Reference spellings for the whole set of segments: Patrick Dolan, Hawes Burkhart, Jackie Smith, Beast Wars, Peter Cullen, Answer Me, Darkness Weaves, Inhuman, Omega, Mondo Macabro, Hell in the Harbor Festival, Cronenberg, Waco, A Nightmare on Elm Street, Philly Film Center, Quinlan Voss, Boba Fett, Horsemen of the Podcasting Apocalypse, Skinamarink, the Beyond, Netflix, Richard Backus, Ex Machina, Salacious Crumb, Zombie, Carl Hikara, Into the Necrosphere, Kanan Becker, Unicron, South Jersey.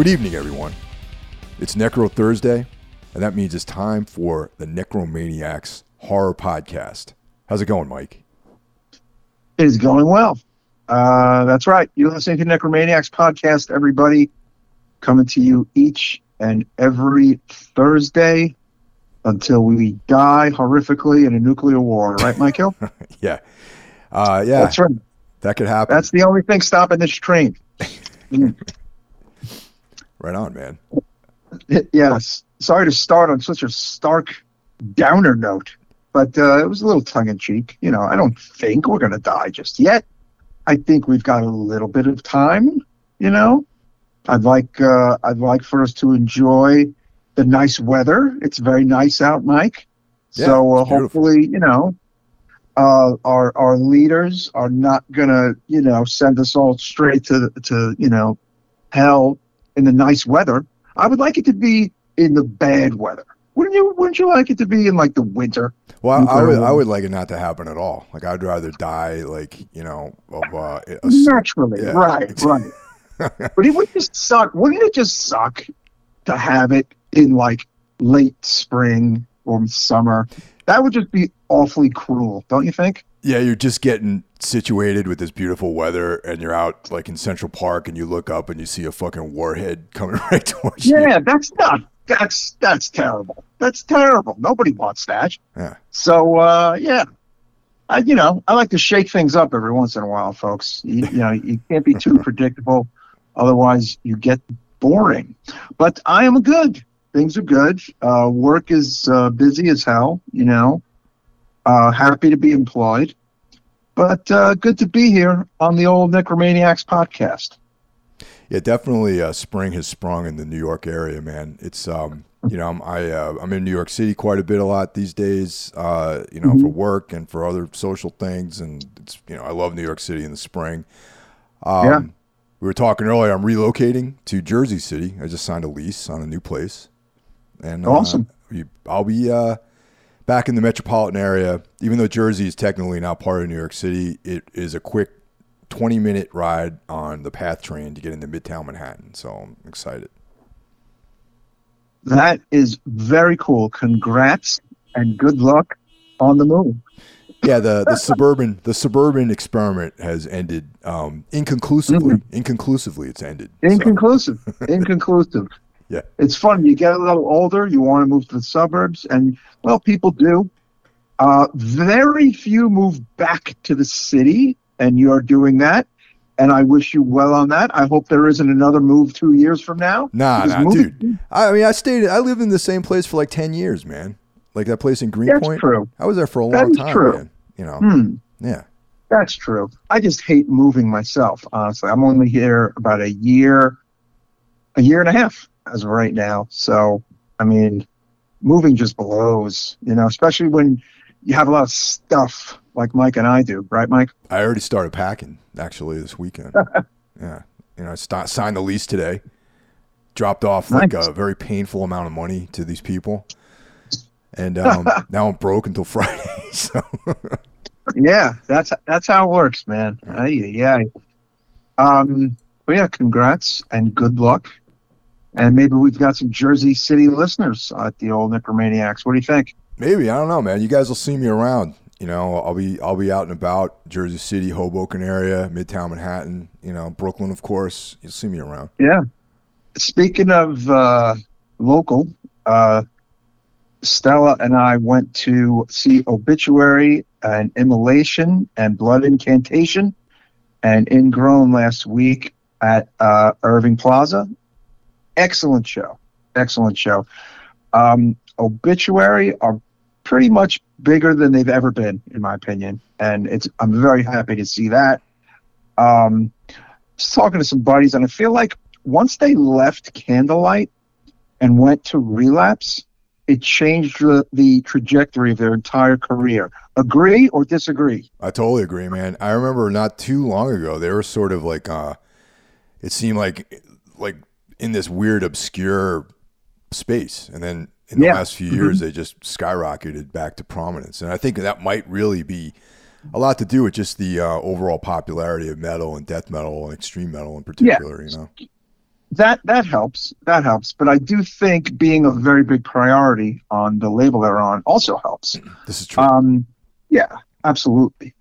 Good evening, everyone. It's Necro Thursday, and that means it's time for the Necromaniacs Horror Podcast. How's it going, Mike? It is going well. That's right. You're listening to Necromaniacs Podcast, everybody. Coming to you each and every Thursday until we die horrifically in a nuclear war. Right, Michael? Yeah. That's right. That could happen. That's the only thing stopping this train. Right on, man. Yes. Sorry to start on such a stark downer note, but it was a little tongue-in-cheek. You know, I don't think we're going to die just yet. I think we've got a little bit of time, you know. I'd like for us to enjoy the nice weather. It's very nice out, Mike. Yeah, so hopefully, you know, our leaders are not gonna, you know, send us all straight to you know, hell in the nice weather. I would like it to be in the bad weather. Wouldn't you like it to be in like the winter? Well, I would like it not to happen at all. Like I'd rather die, like, you know, of naturally, yeah. Right. But it would just suck. Wouldn't it just suck to have it in like late spring or summer? That would just be awfully cruel, don't you think? Yeah, you're just getting situated with this beautiful weather, and you're out like in Central Park, and you look up and you see a fucking warhead coming right towards you. Yeah, that's terrible. That's terrible. Nobody wants that. Yeah. So yeah. I like to shake things up every once in a while, folks. You can't be too predictable. Otherwise, you get boring. But I am good. Things are good. Work is busy as hell, you know. Happy to be employed. But good to be here on the old Necromaniacs podcast. Yeah, definitely spring has sprung in the New York area, man. It's, you know, I'm in New York City a lot these days, you know, mm-hmm. for work and for other social things. And, it's, you know, I love New York City in the spring. Yeah. We were talking earlier, I'm relocating to Jersey City. I just signed a lease on a new place. And awesome. I'll be back in the metropolitan area. Even though Jersey is technically not part of New York City, it is a quick 20-minute ride on the PATH train to get into Midtown Manhattan. So I'm excited. That is very cool. Congrats and good luck on the move. Yeah, the suburban experiment has ended inconclusively. Mm-hmm. Inconclusively, it's ended. Inconclusive. Yeah, it's fun. You get a little older, you want to move to the suburbs, and well, people do. Very few move back to the city, and you're doing that. And I wish you well on that. I hope there isn't another move 2 years from now. Nah, dude. I mean, I lived in the same place for like 10 years, man. Like that place in Greenpoint. That's true. I was there for a long time. True. Man. You know. Yeah. That's true. I just hate moving myself, honestly. I'm only here about a year and a half as of right now. So, I mean, moving just blows, you know, especially when you have a lot of stuff like Mike and I do. Right, Mike? I already started packing actually this weekend. Yeah. You know, I signed the lease today. Dropped off like a very painful amount of money to these people. And now I'm broke until Friday. So yeah, that's how it works, man. Yeah. Well, yeah, congrats and good luck. And maybe we've got some Jersey City listeners at the old Necromaniacs. What do you think? Maybe. I don't know, man. You guys will see me around. You know, I'll be out and about Jersey City, Hoboken area, Midtown Manhattan. You know, Brooklyn, of course. You'll see me around. Yeah. Speaking of local. Stella and I went to see Obituary and Immolation and Blood Incantation and Ingrown last week at Irving Plaza. Excellent show. Obituary are pretty much bigger than they've ever been, in my opinion. And I'm very happy to see that. Just talking to some buddies, and I feel like once they left Candlelight and went to Relapse, it changed the trajectory of their entire career. Agree or disagree? I totally agree, man. I remember not too long ago, they were sort of like, it seemed like in this weird, obscure space. And then in the last few years, mm-hmm. they just skyrocketed back to prominence. And I think that might really be a lot to do with just the overall popularity of metal and death metal and extreme metal in particular, yeah. You know? that helps. That helps. But I do think being a very big priority on the label they're on also helps. This is true. Yeah, absolutely.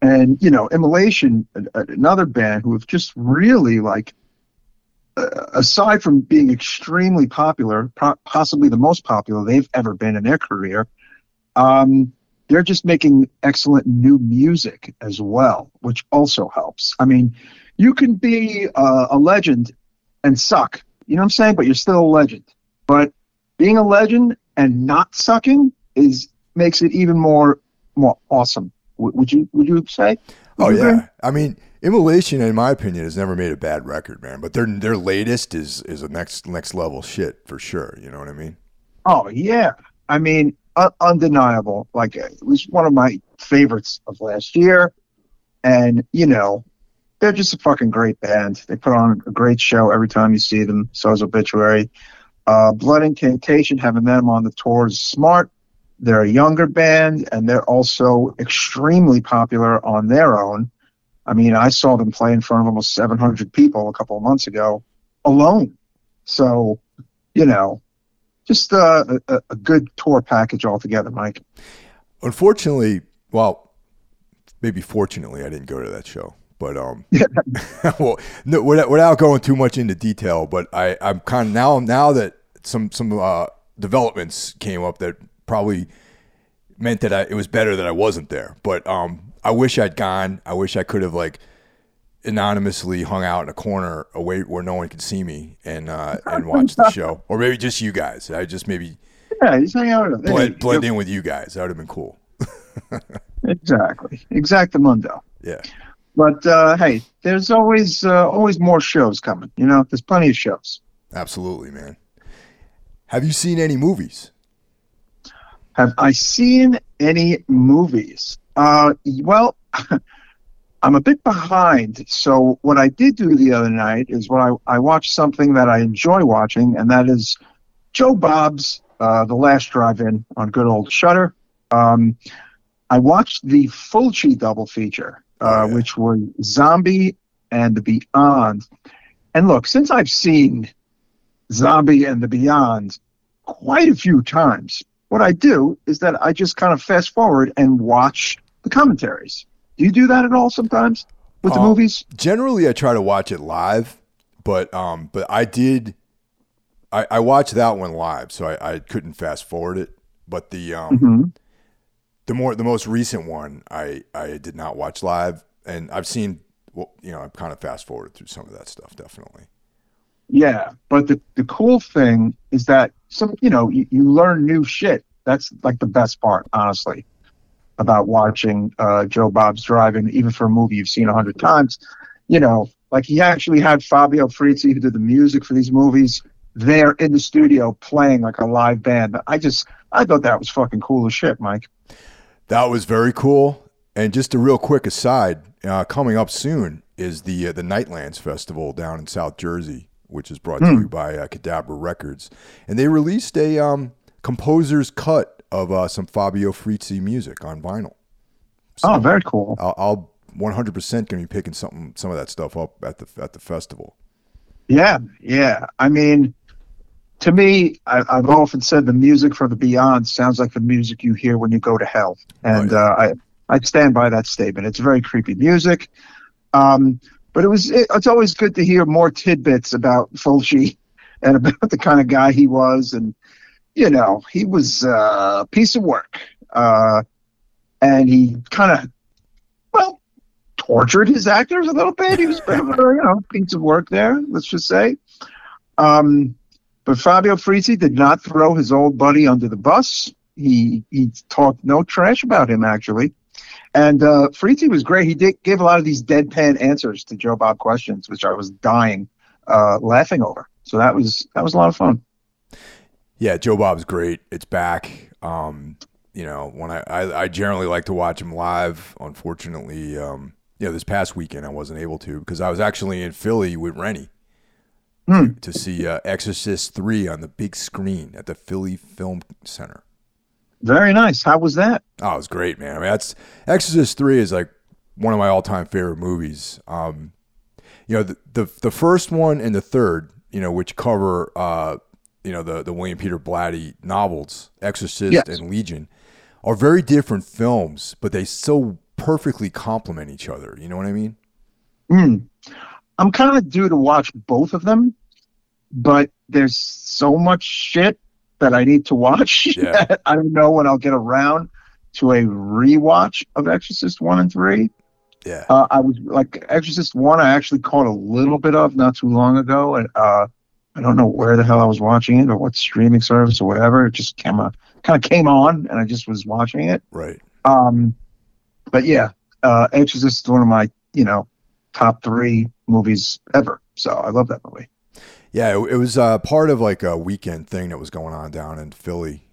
And, you know, Immolation, another band who have just really, like, aside from being extremely popular, possibly the most popular they've ever been in their career, they're just making excellent new music as well, which also helps. I mean, you can be a legend and suck, you know what I'm saying? But you're still a legend. But being a legend and not sucking makes it even more awesome. Would you say? Would you agree? I mean, Immolation, in my opinion, has never made a bad record, man. But their latest is a next level shit for sure. You know what I mean? Oh yeah, I mean undeniable. Like it was one of my favorites of last year, and you know, they're just a fucking great band. They put on a great show every time you see them. So is Obituary, Blood Incantation. Having them on the tour is smart. They're a younger band, and they're also extremely popular on their own. I mean, I saw them play in front of almost 700 people a couple of months ago alone. So, you know, just a good tour package altogether, Mike. Unfortunately, well, maybe fortunately, I didn't go to that show. But well, no, without going too much into detail, but I'm kind of now that some developments came up that probably meant that it was better that I wasn't there. But I wish I'd gone. I wish I could have like anonymously hung out in a corner away where no one could see me and watch the show, or maybe just you guys. I just just hang out. Blend in with you guys. That would have been cool. Exactly. Exactamundo. Yeah. But hey, there's always more shows coming. You know, there's plenty of shows. Absolutely, man. Have you seen any movies? Have I seen any movies? Well, I'm a bit behind. So what I did do the other night is when I watched something that I enjoy watching, and that is Joe Bob's The Last Drive-In on good old Shutter. I watched the Fulci double feature, which were Zombie and the Beyond. And look, since I've seen Zombie and the Beyond quite a few times, what I do is that I just kind of fast forward and watch the commentaries. Do you do that at all sometimes with the movies? Generally, I try to watch it live, but I watched that one live, so I couldn't fast forward it. But the most recent one, I did not watch live, and I've seen, well, you know, I've kind of fast forwarded through some of that stuff, definitely. Yeah, but the cool thing is that you learn new shit. That's like the best part, honestly, about watching Joe Bob's Drive-In, even for a movie you've seen 100 times. You know, like he actually had Fabio Frizzi, who did the music for these movies, there in the studio playing like a live band. I thought that was fucking cool as shit, Mike. That was very cool. And just a real quick aside, coming up soon is the Nightlands Festival down in South Jersey, which is brought to you by Cadabra Records. And they released a composer's cut of some Fabio Frizzi music on vinyl. So very cool. I'll 100% going to be picking some of that stuff up at the festival. Yeah, yeah. I mean, to me, I've often said the music for the Beyond sounds like the music you hear when you go to hell. And I stand by that statement. It's very creepy music. But it's always good to hear more tidbits about Fulci and about the kind of guy he was. And, you know, he was a piece of work. And he kind of, well, tortured his actors a little bit. He was a piece of work there, let's just say. But Fabio Frizzi did not throw his old buddy under the bus. He talked no trash about him, actually. And Frizzi was great. He gave a lot of these deadpan answers to Joe Bob questions, which I was dying laughing over. So that was a lot of fun. Yeah, Joe Bob's great. It's back. You know, when I generally like to watch him live. Unfortunately, this past weekend I wasn't able to because I was actually in Philly with Rennie to see Exorcist 3 on the big screen at the Philly Film Center. Very nice. How was that? Oh, it was great, man. I mean, Exorcist 3 is like one of my all-time favorite movies. You know, the first one and the third you know, which cover, you know, the William Peter Blatty novels, Exorcist and Legion, are very different films, but they so perfectly complement each other. You know what I mean? I'm kind of due to watch both of them, but there's so much shit that I need to watch that I don't know when I'll get around to a rewatch of Exorcist 1 and 3. Yeah. I was like, Exorcist 1 I actually caught a little bit of not too long ago, and I don't know where the hell I was watching it or what streaming service or whatever. It just came on, and I just was watching it. Right. But yeah, Exorcist is one of my, you know, top three movies ever. So I love that movie. Yeah, it was part of like a weekend thing that was going on down in Philly.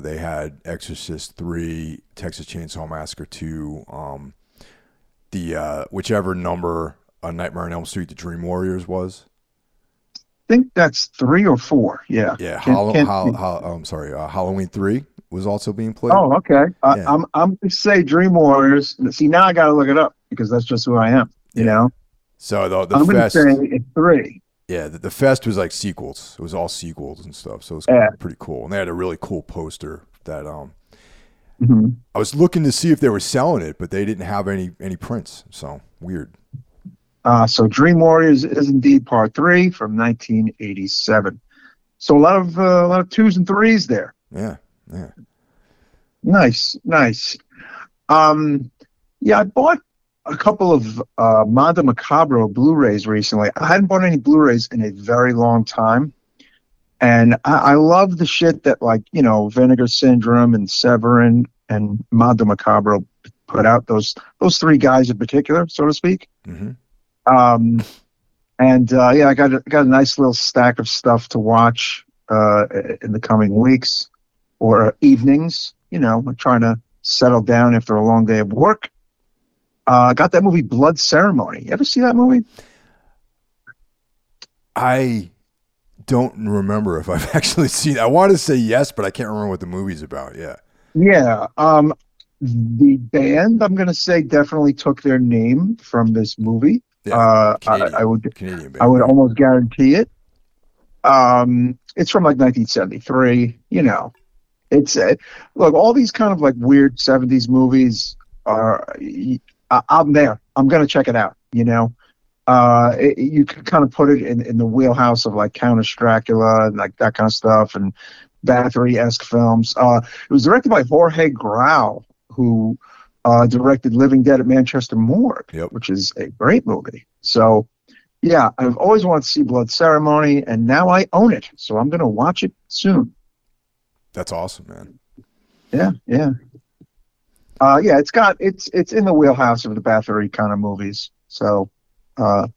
They had Exorcist 3, Texas Chainsaw Massacre 2, the whichever number A Nightmare on Elm Street, the Dream Warriors was. I think that's 3 or 4. Yeah. Yeah. Halloween 3 was also being played. Oh, okay. Yeah. I'm gonna say Dream Warriors. See, now I gotta look it up because that's just who I am. You know. So I'm gonna say it's 3. Yeah, the fest was like sequels. It was all sequels and stuff, so it was pretty cool. And they had a really cool poster that I was looking to see if they were selling it, but they didn't have any prints. So weird. So Dream Warriors is indeed part 3 from 1987. So a lot of 2s and 3s there. Yeah, yeah. Nice. Yeah, I bought a couple of Mondo Macabro Blu-rays recently. I hadn't bought any Blu-rays in a very long time. And I love the shit that, like, you know, Vinegar Syndrome and Severin and Mondo Macabro put out, those three guys in particular, so to speak. Mm-hmm. And I got a nice little stack of stuff to watch in the coming weeks or evenings. You know, we're trying to settle down after a long day of work. I got that movie Blood Ceremony. You ever see that movie? I don't remember if I've actually seen it. I want to say yes, but I can't remember what the movie's about. Yeah. Yeah. The band, I'm going to say, definitely took their name from this movie. Yeah, Canadian band. I would almost guarantee it. It's from like 1973, you know. It's look, all these kind of like weird 70s movies are... I'm there. I'm going to check it out, you know. You could kind of put it in the wheelhouse of, like, Countess Dracula and, like, that kind of stuff and Bathory-esque films. It was directed by Jorge Grau, who directed Living Dead at Manchester Morgue, which is a great movie. So, yeah, I've always wanted to see Blood Ceremony, and now I own it, so I'm going to watch it soon. That's awesome, man. Yeah. It's in the wheelhouse of the Bathory kind of movies. So, when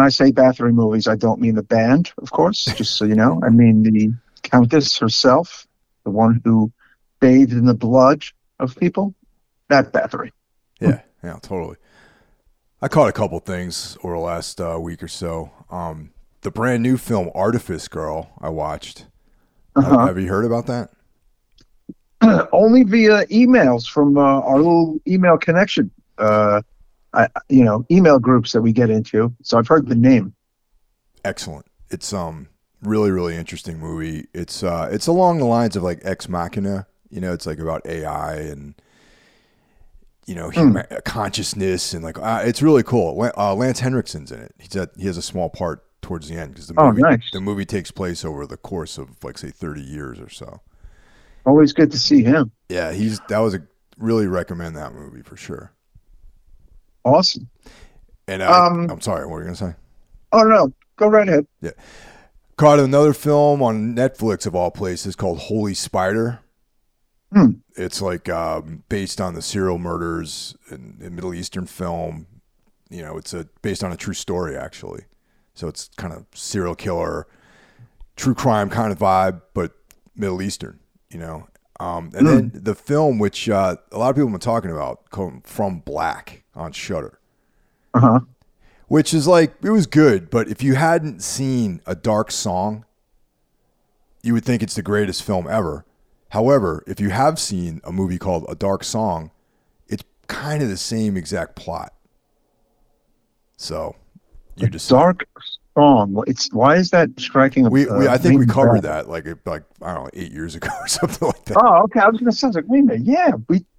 I say Bathory movies, I don't mean the band, of course, just so you know. I mean the Countess herself, the one who bathed in the blood of people. That Bathory. Yeah, totally. I caught a couple things over the last week or so. The brand new film Artifice Girl I watched. Have you heard about that? Only via emails from our little email connection, email groups that we get into. So I've heard the name. Excellent. It's really, really interesting movie. It's along the lines of like Ex Machina. You know, it's like about AI and, you know, consciousness and like it's really cool. Lance Henriksen's in it. He has a small part towards the end because the movie the movie takes place over the course of like say 30 years or so. Always good to see him. Yeah, really recommend that movie for sure. Awesome. And I'm sorry, what were you going to say? Oh, no, go right ahead. Yeah. Caught another film on Netflix of all places called Holy Spider. It's like based on the serial murders in Middle Eastern film. You know, it's based on a true story, actually. So it's kind of serial killer, true crime kind of vibe, but Middle Eastern. You know, and then the film, which a lot of people have been talking about, called From Black on Shutter, which is like, it was good. But if you hadn't seen A Dark Song, you would think it's the greatest film ever. However, if you have seen a movie called A Dark Song, it's kind of the same exact plot. So you decide. Dark song? Why is that striking? I think we covered that like I don't know, 8 years ago or something like that. Oh, okay. I was going to say, like, wait a minute. Yeah,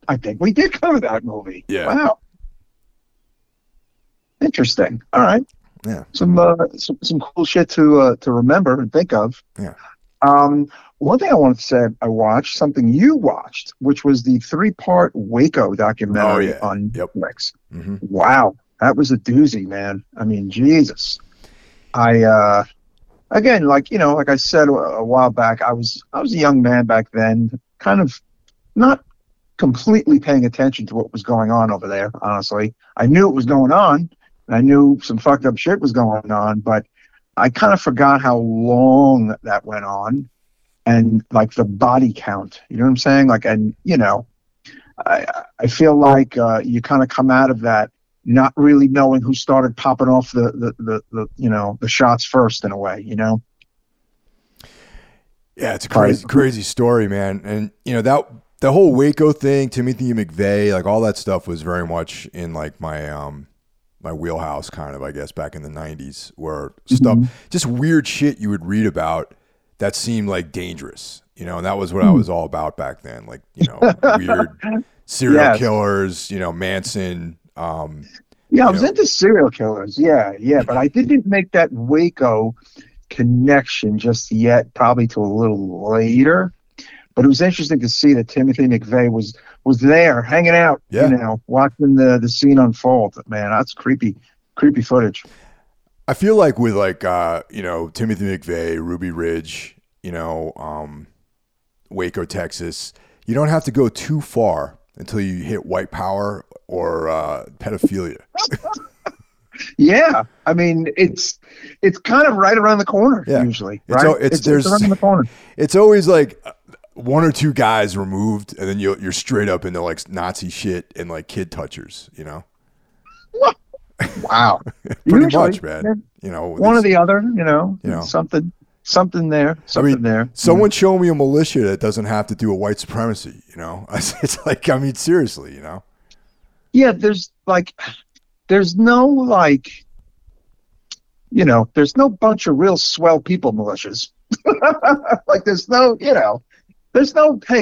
I think we did cover that movie. Yeah. Wow. Interesting. All right. Yeah. Some cool shit to remember and think of. Yeah. One thing I wanted to say, I watched something you watched, which was the 3-part Waco documentary on Netflix. Mm-hmm. Wow. That was a doozy, man. I mean, Jesus. Again, like I said a while back, I was a young man back then, kind of not completely paying attention to what was going on over there, honestly. I knew it was going on, and I knew some fucked up shit was going on, but I kind of forgot how long that went on, and like the body count, you know what I'm saying? Like, and I feel like you kind of come out of that not really knowing who started popping off the the shots first in a way, you know? Yeah, it's a crazy story, man. And that the whole Waco thing, Timothy McVeigh, like all that stuff was very much in like my wheelhouse kind of, I guess, back in the 90s, where stuff, just weird shit you would read about that seemed like dangerous, and that was what I was all about back then. Like, weird serial killers, Manson, I was into serial killers. Yeah. But I didn't make that Waco connection just yet, probably till a little later. But it was interesting to see that Timothy McVeigh was there hanging out, watching the scene unfold. Man, that's creepy footage. I feel like with Timothy McVeigh, Ruby Ridge, Waco, Texas, you don't have to go too far until you hit white power or pedophilia. Yeah, I mean it's kind of right around the corner usually. Right? It's around the corner. It's always like one or two guys removed, and then you're straight up into like Nazi shit and like kid touchers. Wow, pretty usually, much, man. One or the other. Something there. Someone show me a militia that doesn't have to do a white supremacy. It's like, I mean, seriously, Yeah, there's no bunch of real swell people militias. Like there's no, hey,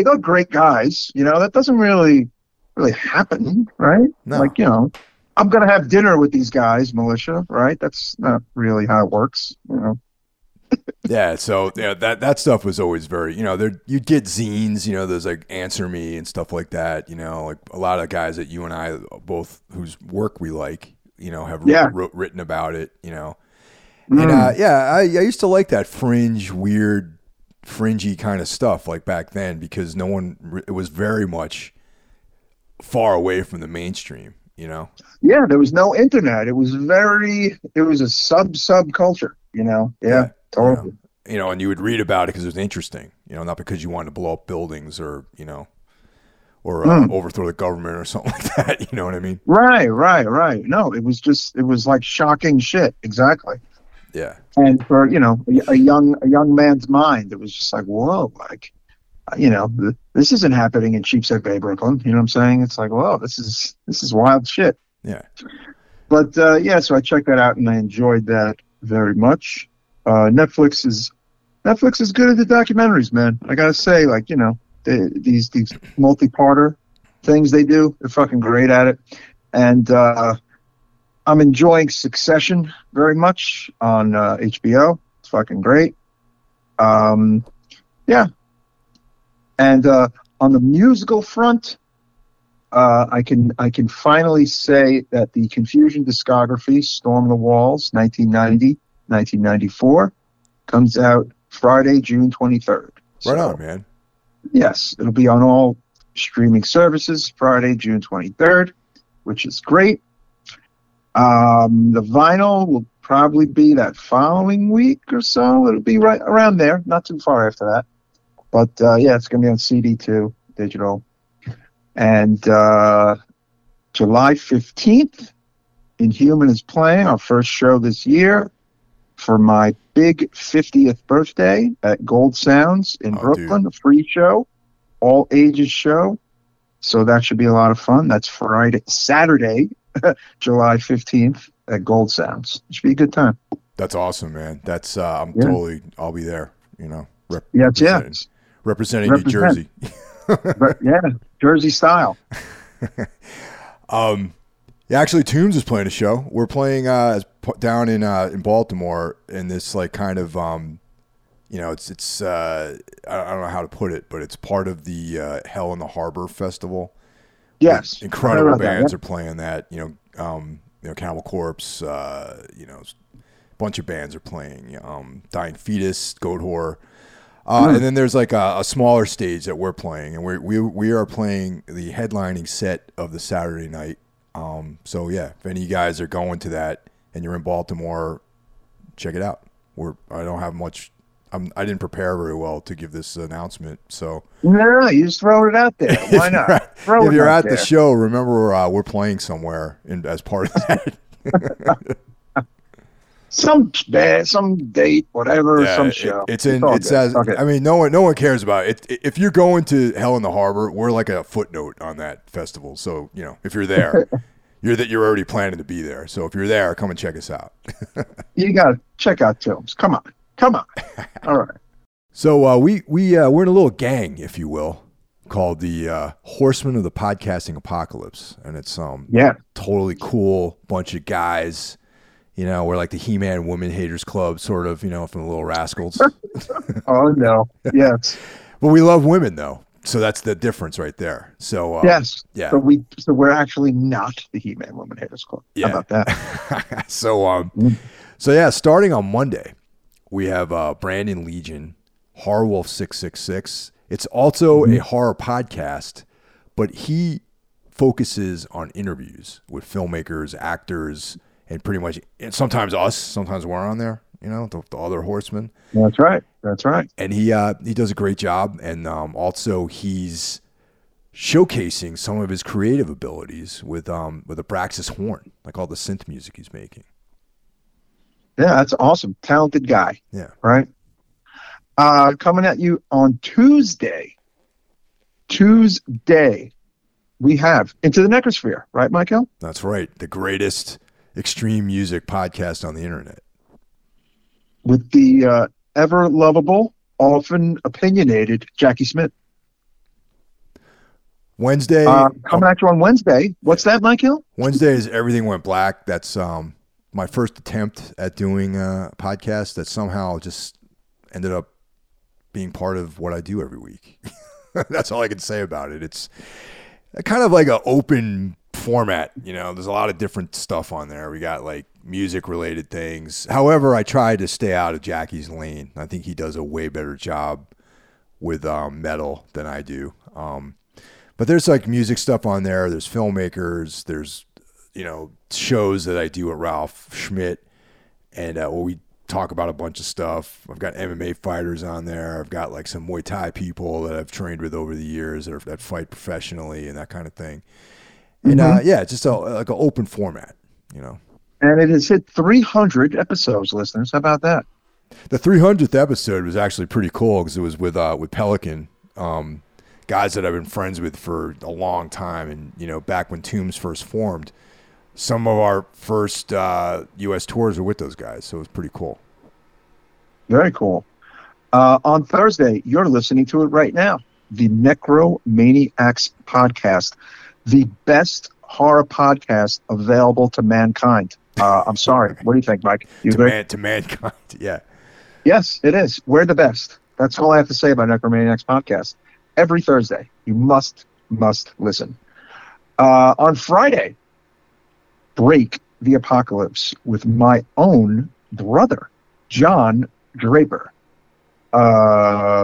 they're great guys. That doesn't really happen, right? No. Like, I'm going to have dinner with these guys, militia, right? That's not really how it works, Yeah, so that stuff was always very, there you'd get zines, there's like Answer Me and stuff like that, like a lot of guys that you and I both, whose work we like, have written about it, And I used to like that fringy kind of stuff like back then, because it was very much far away from the mainstream, Yeah, there was no internet. It was a subculture, Yeah. Totally. And you would read about it because it was interesting, not because you wanted to blow up buildings or, or overthrow the government or something like that. You know what I mean? Right. No, it was like shocking shit. Exactly. Yeah. And for, a young man's mind, it was just like, whoa, like, this isn't happening in Sheepshead Bay, Brooklyn. You know what I'm saying? It's like, whoa, this is wild shit. Yeah. But so I checked that out and I enjoyed that very much. Netflix is good at the documentaries, man. I gotta say, like, these multi-parter things they do, they're fucking great at it. And I'm enjoying Succession very much on HBO. It's fucking great. And on the musical front, I can finally say that the Confusion discography, Storm the Walls, 1990. 1994 comes out Friday, June 23rd. Right on, man. Yes, it'll be on all streaming services Friday, June 23rd, which is great. The vinyl will probably be that following week or so. It'll be right around there, not too far after that. But it's going to be on CD too, digital. And July 15th, Inhuman is playing our first show this year. For my big 50th birthday at Gold Sounds in Brooklyn, a free show, all ages show. So that should be a lot of fun. That's Saturday, July 15th at Gold Sounds. It should be a good time. That's awesome, man. That's I'll be there, you know. Representing Represent. New Jersey. Yeah, Jersey style. Actually, Tombs is playing a show. We're playing down in Baltimore in this like kind of it's I don't know how to put it, but it's part of the Hell in the Harbor Festival. Yes, the incredible bands are playing that. Cannibal Corpse. A bunch of bands are playing. Dying Fetus, Goat Horror. And then there's like a smaller stage that we're playing, and we are playing the headlining set of the Saturday night. So yeah, if any of you guys are going to that and you're in Baltimore, check it out. I don't have much. I didn't prepare very well to give this announcement, so no, you just throw it out there. Why not? If you're at the show, remember we're playing somewhere as part of that. Some date, whatever, some show. It's no one cares about it. If you're going to Hell in the Harbor, we're like a footnote on that festival. So, if you're there, you're already planning to be there. So if you're there, come and check us out. You got to check out Tombs. Come on. All right. So we're in a little gang, if you will, called the Horsemen of the Podcasting Apocalypse, and it's totally cool bunch of guys. We're like the He-Man Woman Haters Club, sort of, from the Little Rascals. Oh, no. Yes. But we love women, though. So that's the difference right there. So, yes. Yeah. So we're actually not the He-Man Woman Haters Club. Yeah. How about that? So starting on Monday, we have Brandon Legion, Horror Wolf 666. It's also a horror podcast, but he focuses on interviews with filmmakers, actors, and pretty much, and sometimes we're on there, the other horsemen. That's right. And he does a great job. And also he's showcasing some of his creative abilities with a Abraxas horn, like all the synth music he's making. Yeah, that's awesome. Talented guy. Yeah. Right. Coming at you on Tuesday, we have Into the Necrosphere, right, Michael? That's right. The greatest extreme music podcast on the internet, with the ever lovable, often opinionated Jackie Smith. Wednesday, coming at you on Wednesday. What's that, Mike Hill? Wednesday is Everything Went Black. That's my first attempt at doing a podcast that somehow just ended up being part of what I do every week. That's all I can say about it. It's kind of like an open format, there's a lot of different stuff on there. We got like music related things. However, I try to stay out of Jackie's lane. I think he does a way better job with metal than I do. But there's like music stuff on there. There's filmmakers. There's shows that I do with Ralph Schmidt, and we talk about a bunch of stuff. I've got MMA fighters on there. I've got like some Muay Thai people that I've trained with over the years that fight professionally and that kind of thing. And it's just like an open format, And it has hit 300 episodes, listeners. How about that? The 300th episode was actually pretty cool because it was with Pelican, guys that I've been friends with for a long time. And, back when Tombs first formed, some of our first U.S. tours were with those guys. So it was pretty cool. Very cool. On Thursday, you're listening to it right now. The Necromaniacs podcast. The best horror podcast available to mankind. I'm sorry. What do you think, Mike? You agree? To mankind, yeah. Yes, it is. We're the best. That's all I have to say about Necromaniacs podcast. Every Thursday, you must listen. On Friday, Break the Apocalypse with my own brother, John Draper.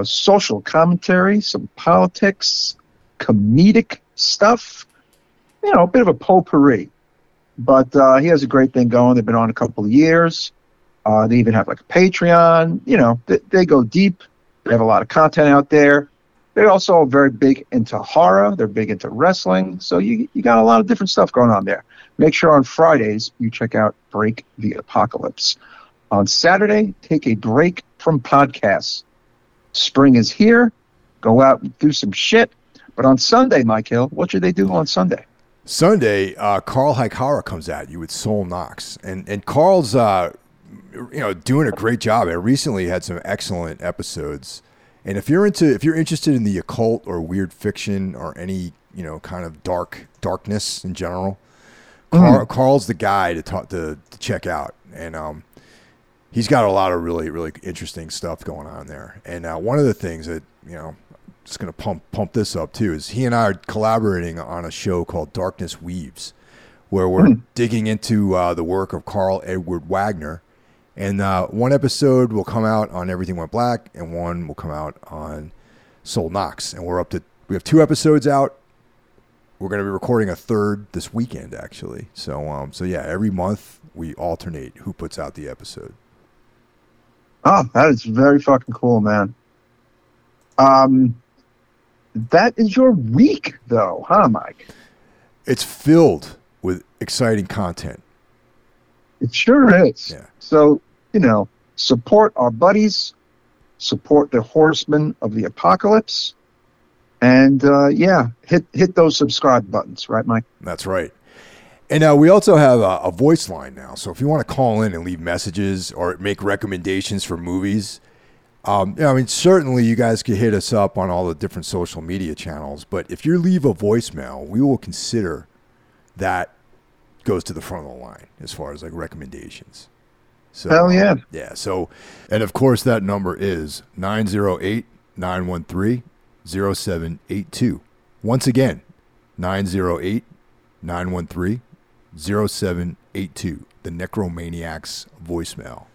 Social commentary, some politics, comedic stuff, a bit of a potpourri, but he has a great thing going. They've been on a couple of years. They even have like a Patreon. They go deep. They have a lot of content out there. They're also very big into horror. They're big into wrestling. So you got a lot of different stuff going on there. Make sure on Fridays you check out Break the Apocalypse. On Saturday, take a break from podcasts. Spring is here. Go out and do some shit. But on Sunday, Mike Hill, what should they do on Sunday? Sunday, Carl Hikara comes at you with Soul Knox. And Carl's doing a great job. I recently had some excellent episodes. And if you're interested in the occult or weird fiction or any, kind of darkness in general, Carl's the guy to check out. And he's got a lot of really, really interesting stuff going on there. And one of the things that, I'm just going to pump this up too, is he and I are collaborating on a show called Darkness Weaves, where we're digging into the work of Carl Edward Wagner. And one episode will come out on Everything Went Black, and one will come out on Soul Knox. And we have 2 episodes out. We're going to be recording a 3rd this weekend, actually. So, every month we alternate who puts out the episode. Oh, that is very fucking cool, man. That is your week, though, huh, Mike? It's filled with exciting content. It sure is. Yeah. So, support our buddies, support the horsemen of the apocalypse, and hit those subscribe buttons, right, Mike? That's right. And we also have a voice line now, so if you want to call in and leave messages or make recommendations for movies, certainly you guys could hit us up on all the different social media channels, but if you leave a voicemail, we will consider that goes to the front of the line as far as recommendations. So, hell yeah. Yeah. So, and of course that number is 908-913-0782. Once again, 908-913-0782. The Necromaniacs voicemail.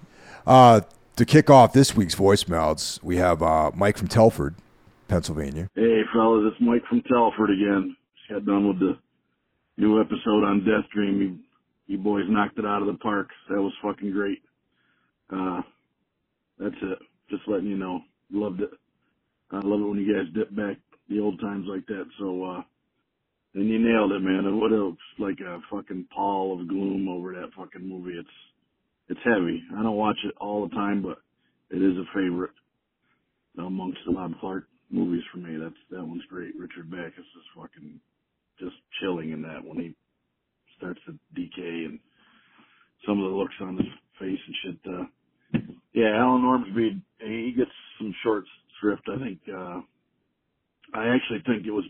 To kick off this week's voicemails, we have Mike from Telford, Pennsylvania. Hey fellas, it's Mike from Telford again. Just got done with the new episode on Death Dream. You boys knocked it out of the park. That was fucking great. That's it. Just letting you know. Loved it. I love it when you guys dip back the old times like that. So, and you nailed it, man. It would have like a fucking pall of gloom over that fucking movie. It's heavy. I don't watch it all the time, but it is a favorite amongst the Bob Clark movies for me. That one's great. Richard Backus is fucking just chilling in that when he starts to decay and some of the looks on his face and shit. Alan Ormsby, he gets some short shrift. I think, I actually think it was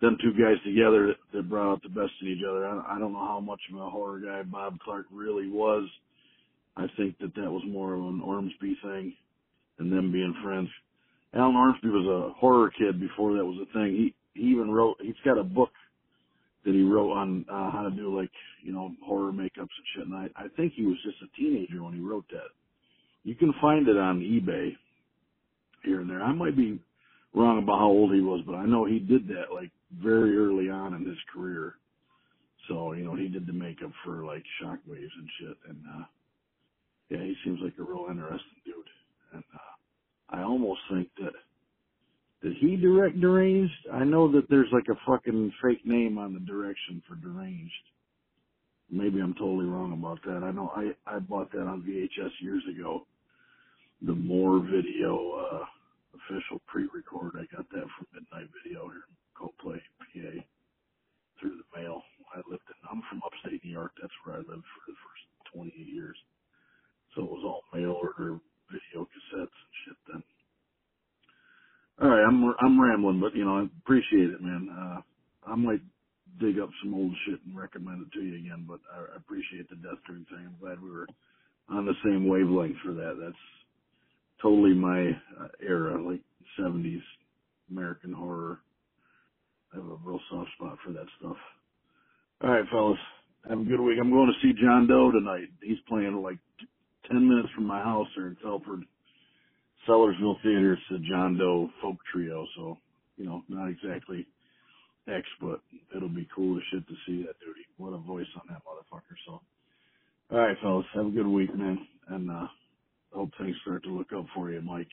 them two guys together that brought out the best in each other. I don't know how much of a horror guy Bob Clark really was. I think that was more of an Ormsby thing and them being friends. Alan Ormsby was a horror kid before that was a thing. He even wrote, he's got a book that he wrote on how to do horror makeups and shit. And I think he was just a teenager when he wrote that. You can find it on eBay here and there. I might be wrong about how old he was, but I know he did that very early on in his career. So, he did the makeup for Shockwaves and shit. And, he seems like a real interesting dude. And, I almost think that, did he direct Deranged? I know that there's a fucking fake name on the direction for Deranged. Maybe I'm totally wrong about that. I know I bought that on VHS years ago. The More Video official pre-record. I got that from Midnight Video here in Coplay, PA, through the mail. I'm from upstate New York. That's where I lived for the first 28 years. So it was all mail order video cassettes and shit then. All right, I'm rambling, but I appreciate it, man. I might dig up some old shit and recommend it to you again, but I appreciate the Death Dream thing. I'm glad we were on the same wavelength for that. That's totally my era, 70s American horror. I have a real soft spot for that stuff. All right, fellas, have a good week. I'm going to see John Doe tonight. He's playing 10 minutes from my house here in Telford. Sellersville Theater, it's a John Doe folk trio, so, not exactly X, but it'll be cool as shit to see that dude. What a voice on that motherfucker. So, all right, fellas, have a good week, man, and hope things start to look up for you, Mike.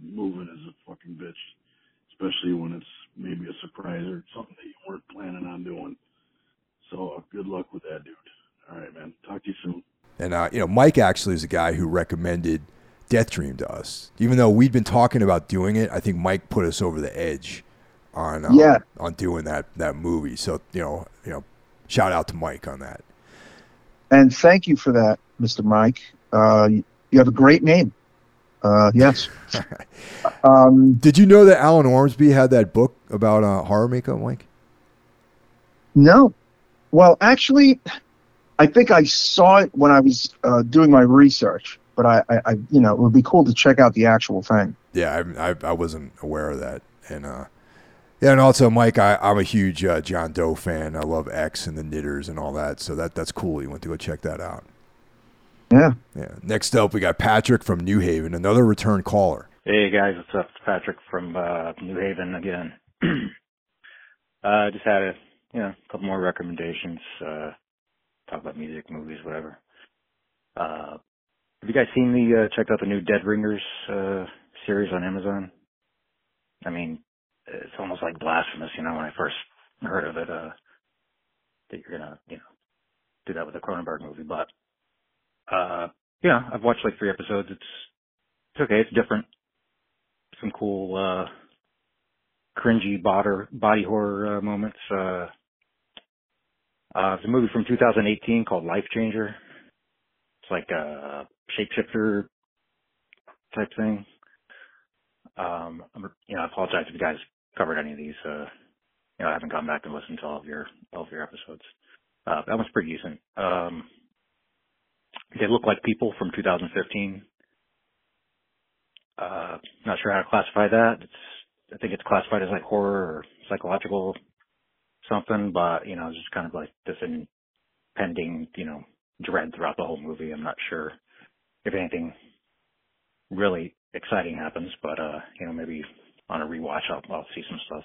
Moving is a fucking bitch, especially when it's maybe a surprise or something that you weren't planning on doing. So, good luck with that, dude. All right, man, talk to you soon. And, Mike actually is a guy who recommended Death Dream to us. Even though we'd been talking about doing it, I think Mike put us over the edge on doing that movie. So, shout out to Mike on that. And thank you for that, Mr. Mike. You have a great name. Yes. Did you know that Alan Ormsby had that book about horror makeup, Mike? No. Well, actually, I think I saw it when I was doing my research. But I, you know, it would be cool to check out the actual thing. Yeah, I wasn't aware of that. And yeah, and also, Mike, I'm a huge John Doe fan. I love X and the Knitters and all that. So that's cool. You want to go check that out. Yeah. Yeah. Next up, we got Patrick from New Haven, another return caller. Hey, guys. What's up? It's Patrick from New Haven again. Just had a couple more recommendations. Talk about music, movies, whatever. Have you guys seen checked out the new Dead Ringers series on Amazon? I mean, it's almost like blasphemous, when I first heard of it, that you're going to, do that with a Cronenberg movie. But, I've watched like 3 episodes. It's okay. It's different. Some cool, cringy body horror moments. It's a movie from 2018 called Life Changer. It's like a shapeshifter type thing. I apologize if you guys covered any of these. I haven't gone back and listened to all of your episodes. That one's pretty decent. They Look Like People from 2015. Not sure how to classify that. I think it's classified as like horror or psychological something, but it's just kind of like this impending, dread throughout the whole movie. I'm not sure if anything really exciting happens, but maybe on a rewatch I'll see some stuff.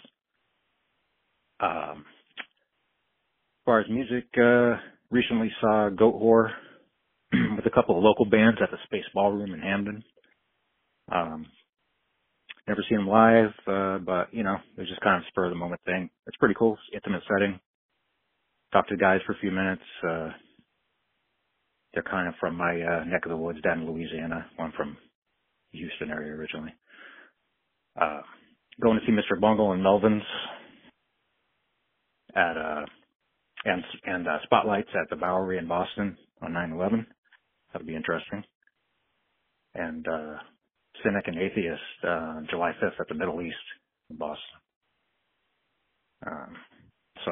As far as music, recently saw Goat Whore with a couple of local bands at the Space Ballroom in Hamden. Never seen them live, but it was just kind of a spur of the moment thing. It's pretty cool, intimate setting. Talked to the guys for a few minutes. They're kind of from my neck of the woods down in Louisiana. One from Houston area originally. Going to see Mr. Bungle and Melvin's at and Spotlights at the Bowery in Boston on 9/11. That'll be interesting. And Cynic and Atheist July 5th at the Middle East in Boston. So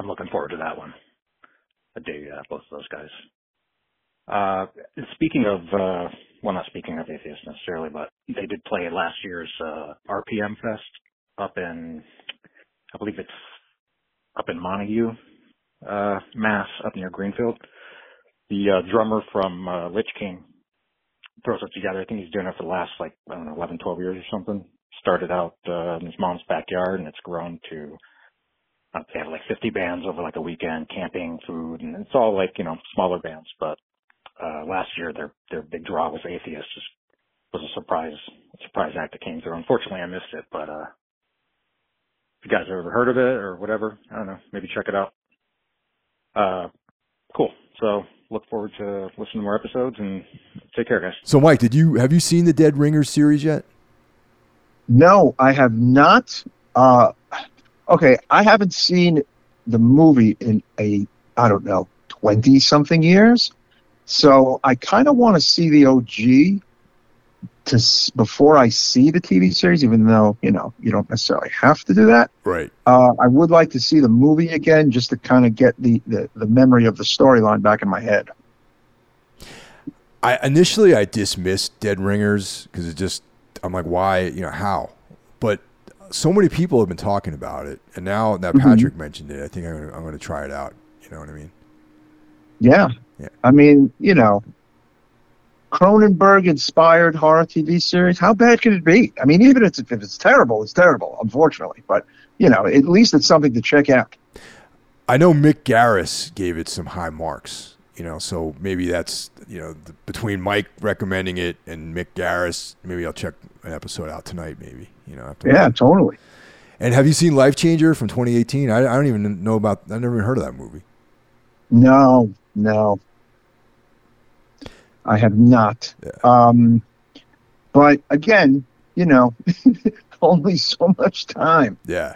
I'm looking forward to that one. I do both of those guys. Not speaking of Atheists necessarily, but they did play last year's RPM Fest up in Montague, Mass, up near Greenfield. The drummer from Lich King throws it together. I think he's doing it for the last, 11, 12 years or something. Started out in his mom's backyard, and it's grown to, they have 50 bands over a weekend, camping, food, and it's all smaller bands. But last year their big draw was Atheist. Just was a surprise act that came through. Unfortunately, I missed it. But if you guys have ever heard of it or whatever, I don't know, maybe check it out. Cool. So look forward to listening to more episodes and take care, guys. So Mike, have you seen the Dead Ringers series yet? No, I have not. Okay, I haven't seen the movie in 20-something years, so I kind of want to see the OG before I see the TV series, even though, you don't necessarily have to do that. Right. I would like to see the movie again just to kind of get the memory of the storyline back in my head. Initially I dismissed Dead Ringers because I'm like, why, how? But so many people have been talking about it, and now that Patrick mentioned it, I think I'm going to try it out. You know what I mean? Yeah. I mean, Cronenberg-inspired horror TV series, how bad could it be? I mean, even if it's terrible, it's terrible, unfortunately. But, at least it's something to check out. I know Mick Garris gave it some high marks, so maybe that's, between Mike recommending it and Mick Garris, maybe I'll check an episode out tonight, maybe. Totally. And have you seen Life Changer from 2018? I don't even know about. I've never even heard of that movie. No, I have not. Yeah. But again, only so much time. Yeah.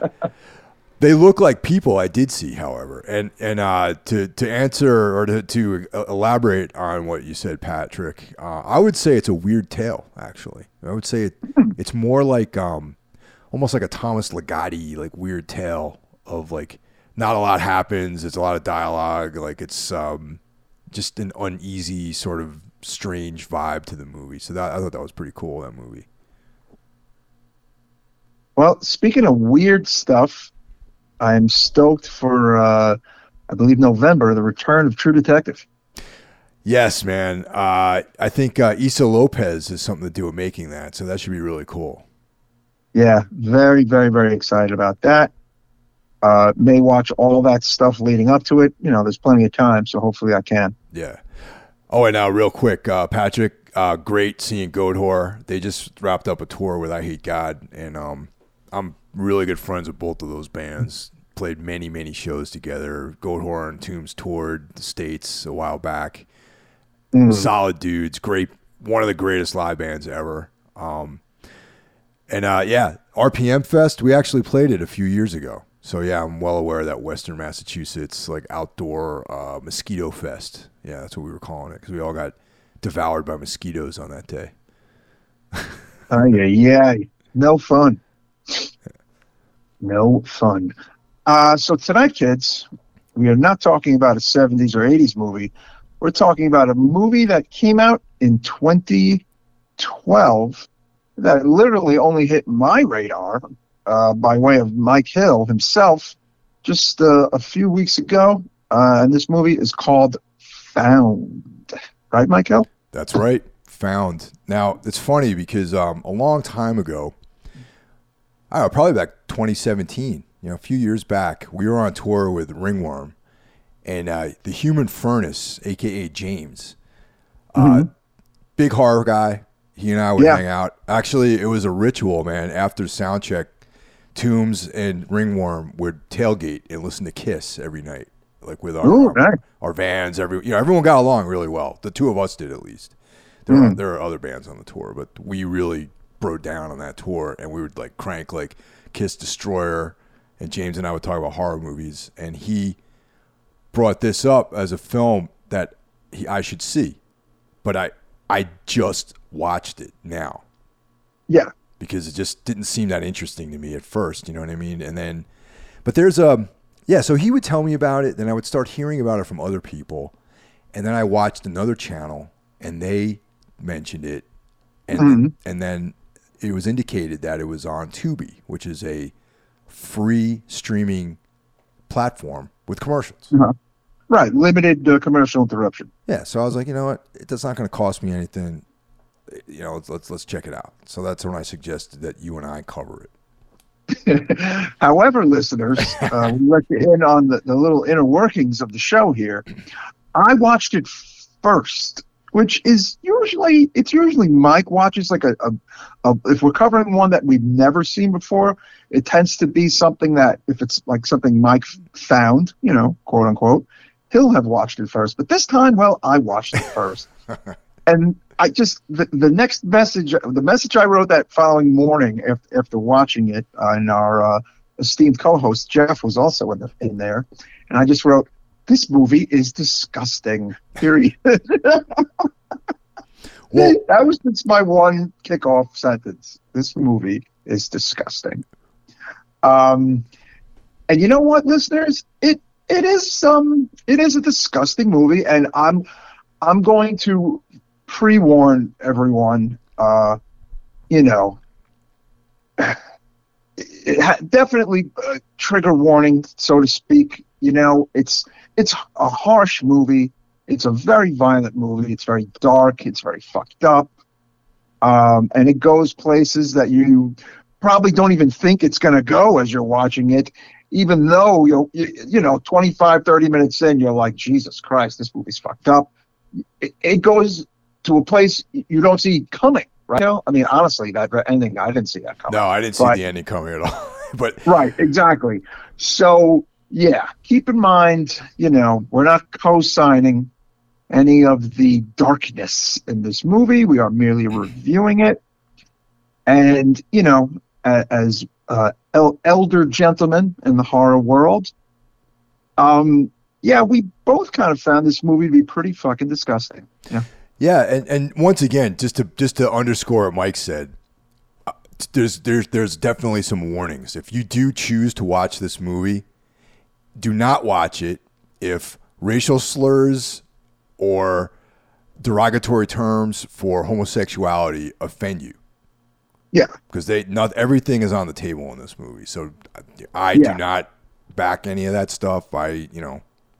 They look like people I did see, however. And to answer or to elaborate on what you said, Patrick, I would say it's a weird tale, actually. I would say it's more like almost like a Thomas Ligotti, like weird tale of like not a lot happens. It's a lot of dialogue. Like it's just an uneasy sort of strange vibe to the movie. So I thought that was pretty cool, that movie. Well, speaking of weird stuff, I'm stoked for, I believe, November, the return of True Detective. Yes, man. I think Issa Lopez has something to do with making that, so that should be really cool. Yeah, very, very, very excited about that. May watch all that stuff leading up to it. You know, there's plenty of time, so hopefully I can. Yeah. Oh, and now real quick, Patrick, great seeing Goat. They just wrapped up a tour with I Hate God, and I'm really good friends with both of those bands. Played many, many shows together. Goat and Tombs toured the States a while back. Solid dudes. Great. One of the greatest live bands ever. And RPM Fest, we actually played it a few years ago. So, yeah, I'm well aware of that Western Massachusetts like outdoor mosquito fest. Yeah, that's what we were calling it because we all got devoured by mosquitoes on that day. Yeah. No fun. No fun. So tonight, kids, we are not talking about a 70s or 80s movie. We're talking about a movie that came out in 2012 that literally only hit my radar by way of Mike Hill himself just a few weeks ago. And this movie is called Found. Right, Mike Hill? That's right. Found. Now, it's funny because a long time ago, I don't know, probably back 2017, a few years back, we were on tour with Ringworm and the Human Furnace, a.k.a. James. Big horror guy. He and I would hang out. Actually, it was a ritual, man. After soundcheck, Tombs and Ringworm would tailgate and listen to Kiss every night, like with our vans. Everyone got along really well. The two of us did, at least. There are other bands on the tour, but we really broke down on that tour, and we would like crank like Kiss, Destroyer, and James and I would talk about horror movies, and he brought this up as a film that I should see, but I just watched it now, because it just didn't seem that interesting to me at first, you know what I mean? And then, but there's so he would tell me about it, then I would start hearing about it from other people, and then I watched another channel and they mentioned it, and and then it was indicated that it was on Tubi, which is a free streaming platform with commercials. Right, limited commercial interruption. Yeah, so I was like, you know what? It's not going to cost me anything. You know, let's check it out. So that's when I suggested that you and I cover it. However, listeners, we let you in on the little inner workings of the show here. I watched it first, which is usually Mike watches like a if we're covering one that we've never seen before, it tends to be something that if it's like something Mike found, you know, quote unquote, he'll have watched it first. But this time, well, I watched it first. And I just the message I wrote that following morning after watching it, and our esteemed co-host Jeff was also in there, and I just wrote, "This movie is disgusting." Period. Well, that was just my one kickoff sentence. This movie is disgusting. And you know what, listeners? It is a disgusting movie, and I'm going to pre-warn everyone. Definitely trigger warning, so to speak. You know, it's a harsh movie. It's a very violent movie. It's very dark. It's very fucked up. And it goes places that you probably don't even think it's going to go as you're watching it, even though, you know, 25, 30 minutes in, you're like, Jesus Christ, this movie's fucked up. It goes to a place you don't see coming, right? You know? I mean, honestly, that ending, I didn't see that coming. No, I didn't see the ending coming at all. But right, exactly. So... yeah, keep in mind, you know, we're not co-signing any of the darkness in this movie. We are merely reviewing it. And, you know, as elder gentleman in the horror world. Yeah, we both kind of found this movie to be pretty fucking disgusting. Yeah. Yeah, and once again, just to underscore what Mike said, there's definitely some warnings. If you do choose to watch this movie, do not watch it if racial slurs or derogatory terms for homosexuality offend you. Yeah, because everything is on the table in this movie. So I do not back any of that stuff. Mike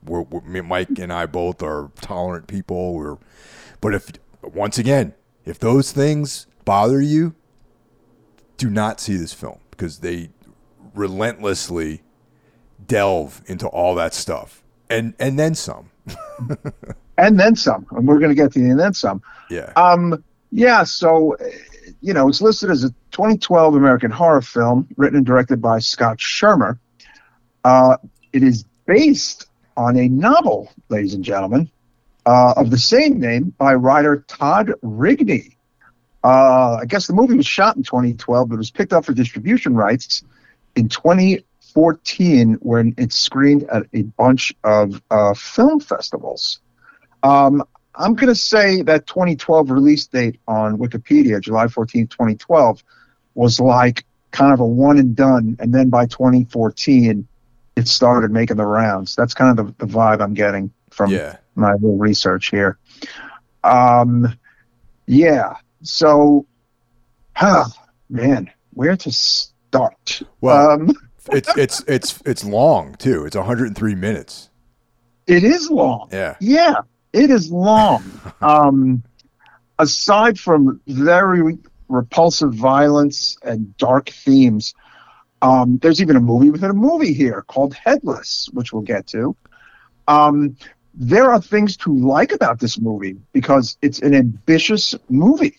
and I both are tolerant people. But if those things bother you, do not see this film, because they relentlessly delve into all that stuff and then some. And then some. And we're going to get to the and then some. Yeah. So, it's listed as a 2012 American horror film written and directed by Scott Schirmer. It is based on a novel, ladies and gentlemen, of the same name by writer Todd Rigney. I guess the movie was shot in 2012, but it was picked up for distribution rights in 2014 when it screened at a bunch of film festivals. I'm going to say that 2012 release date on Wikipedia, July 14, 2012, was like kind of a one and done. And then by 2014, it started making the rounds. That's kind of the vibe I'm getting from my little research here. So, man, where to start? Well, it's long too. It's 103 minutes. It is long. Yeah. It is long. Aside from very repulsive violence and dark themes, there's even a movie within a movie here called Headless, which we'll get to. There are things to like about this movie because it's an ambitious movie,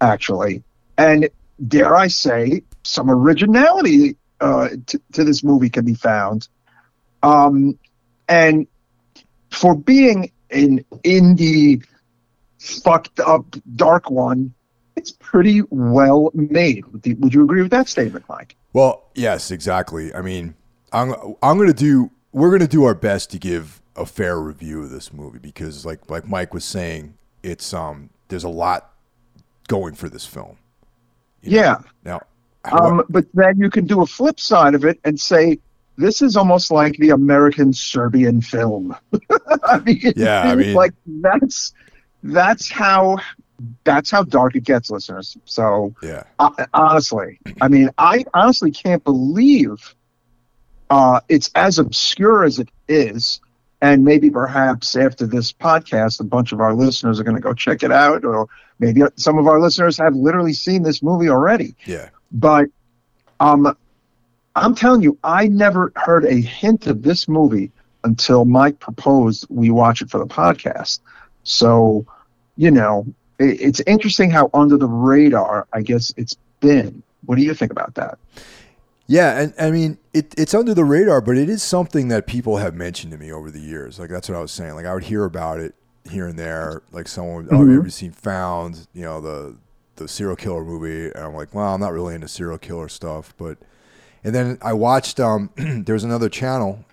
actually. And dare I say, some originality to this movie can be found. And for being an indie fucked up dark one, it's pretty well made. Would you agree with that statement, Mike? Well, yes, exactly. I mean, we're going to do our best to give a fair review of this movie because like Mike was saying, it's there's a lot going for this film. Now, but then you can do a flip side of it and say, this is almost like the American Serbian film. That's how dark it gets, listeners. So I honestly can't believe it's as obscure as it is. And maybe perhaps after this podcast, a bunch of our listeners are going to go check it out. Or maybe some of our listeners have literally seen this movie already. Yeah. But, I'm telling you, I never heard a hint of this movie until Mike proposed we watch it for the podcast. So, it's interesting how under the radar, I guess, it's been. What do you think about that? Yeah, and I mean, it's under the radar, but it is something that people have mentioned to me over the years. Like, that's what I was saying. Like, I would hear about it here and there. Like, someone, have you ever seen Found? The serial killer movie. And I'm like, well, I'm not really into serial killer stuff, but... And then I watched, there's another channel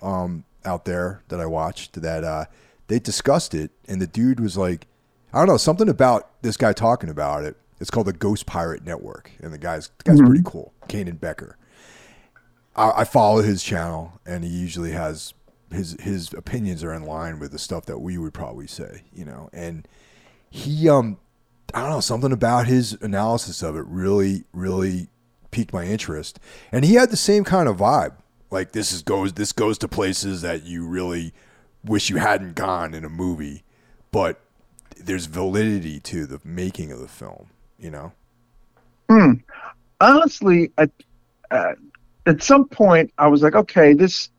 out there that I watched that they discussed it. And the dude was like, I don't know, something about this guy talking about it. It's called the Ghost Pirate Network. And the guy's pretty cool, Kanan Becker. I follow his channel, and he usually has his opinions are in line with the stuff that we would probably say, And he, I don't know, something about his analysis of it really, really piqued my interest, and he had the same kind of vibe. Like, this goes to places that you really wish you hadn't gone in a movie, but there's validity to the making of the film. Honestly, at some point I was like, okay, it's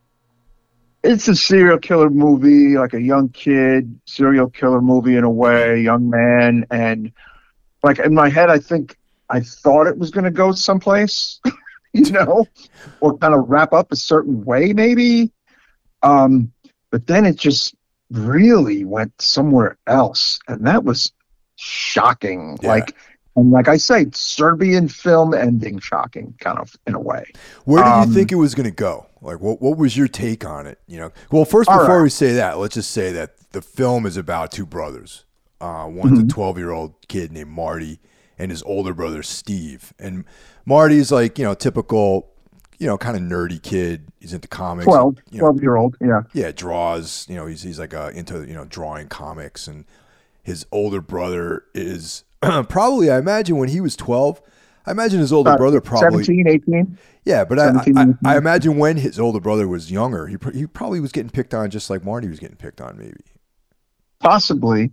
a serial killer movie, like a young kid serial killer movie in a way, young man, and like in my head, I thought it was going to go someplace, or kind of wrap up a certain way, maybe. But then it just really went somewhere else. And that was shocking. Yeah. Like, And like I say, Serbian film ending shocking, kind of, in a way. Where do you think it was going to go? Like, what was your take on it? You know, well, first, before we say that, let's just say that the film is about two brothers. One's a 12-year-old kid named Marty and his older brother, Steve. And Marty's like, you know, typical, you know, kind of nerdy kid. He's into comics. 12-year-old, yeah. Yeah, draws. You know, he's like into, you know, drawing comics. And his older brother is... probably, I imagine when he was 12, I imagine his older brother probably 17, 18. Yeah, but 17, I imagine when his older brother was younger, he probably was getting picked on just like Marty was getting picked on, maybe. Possibly.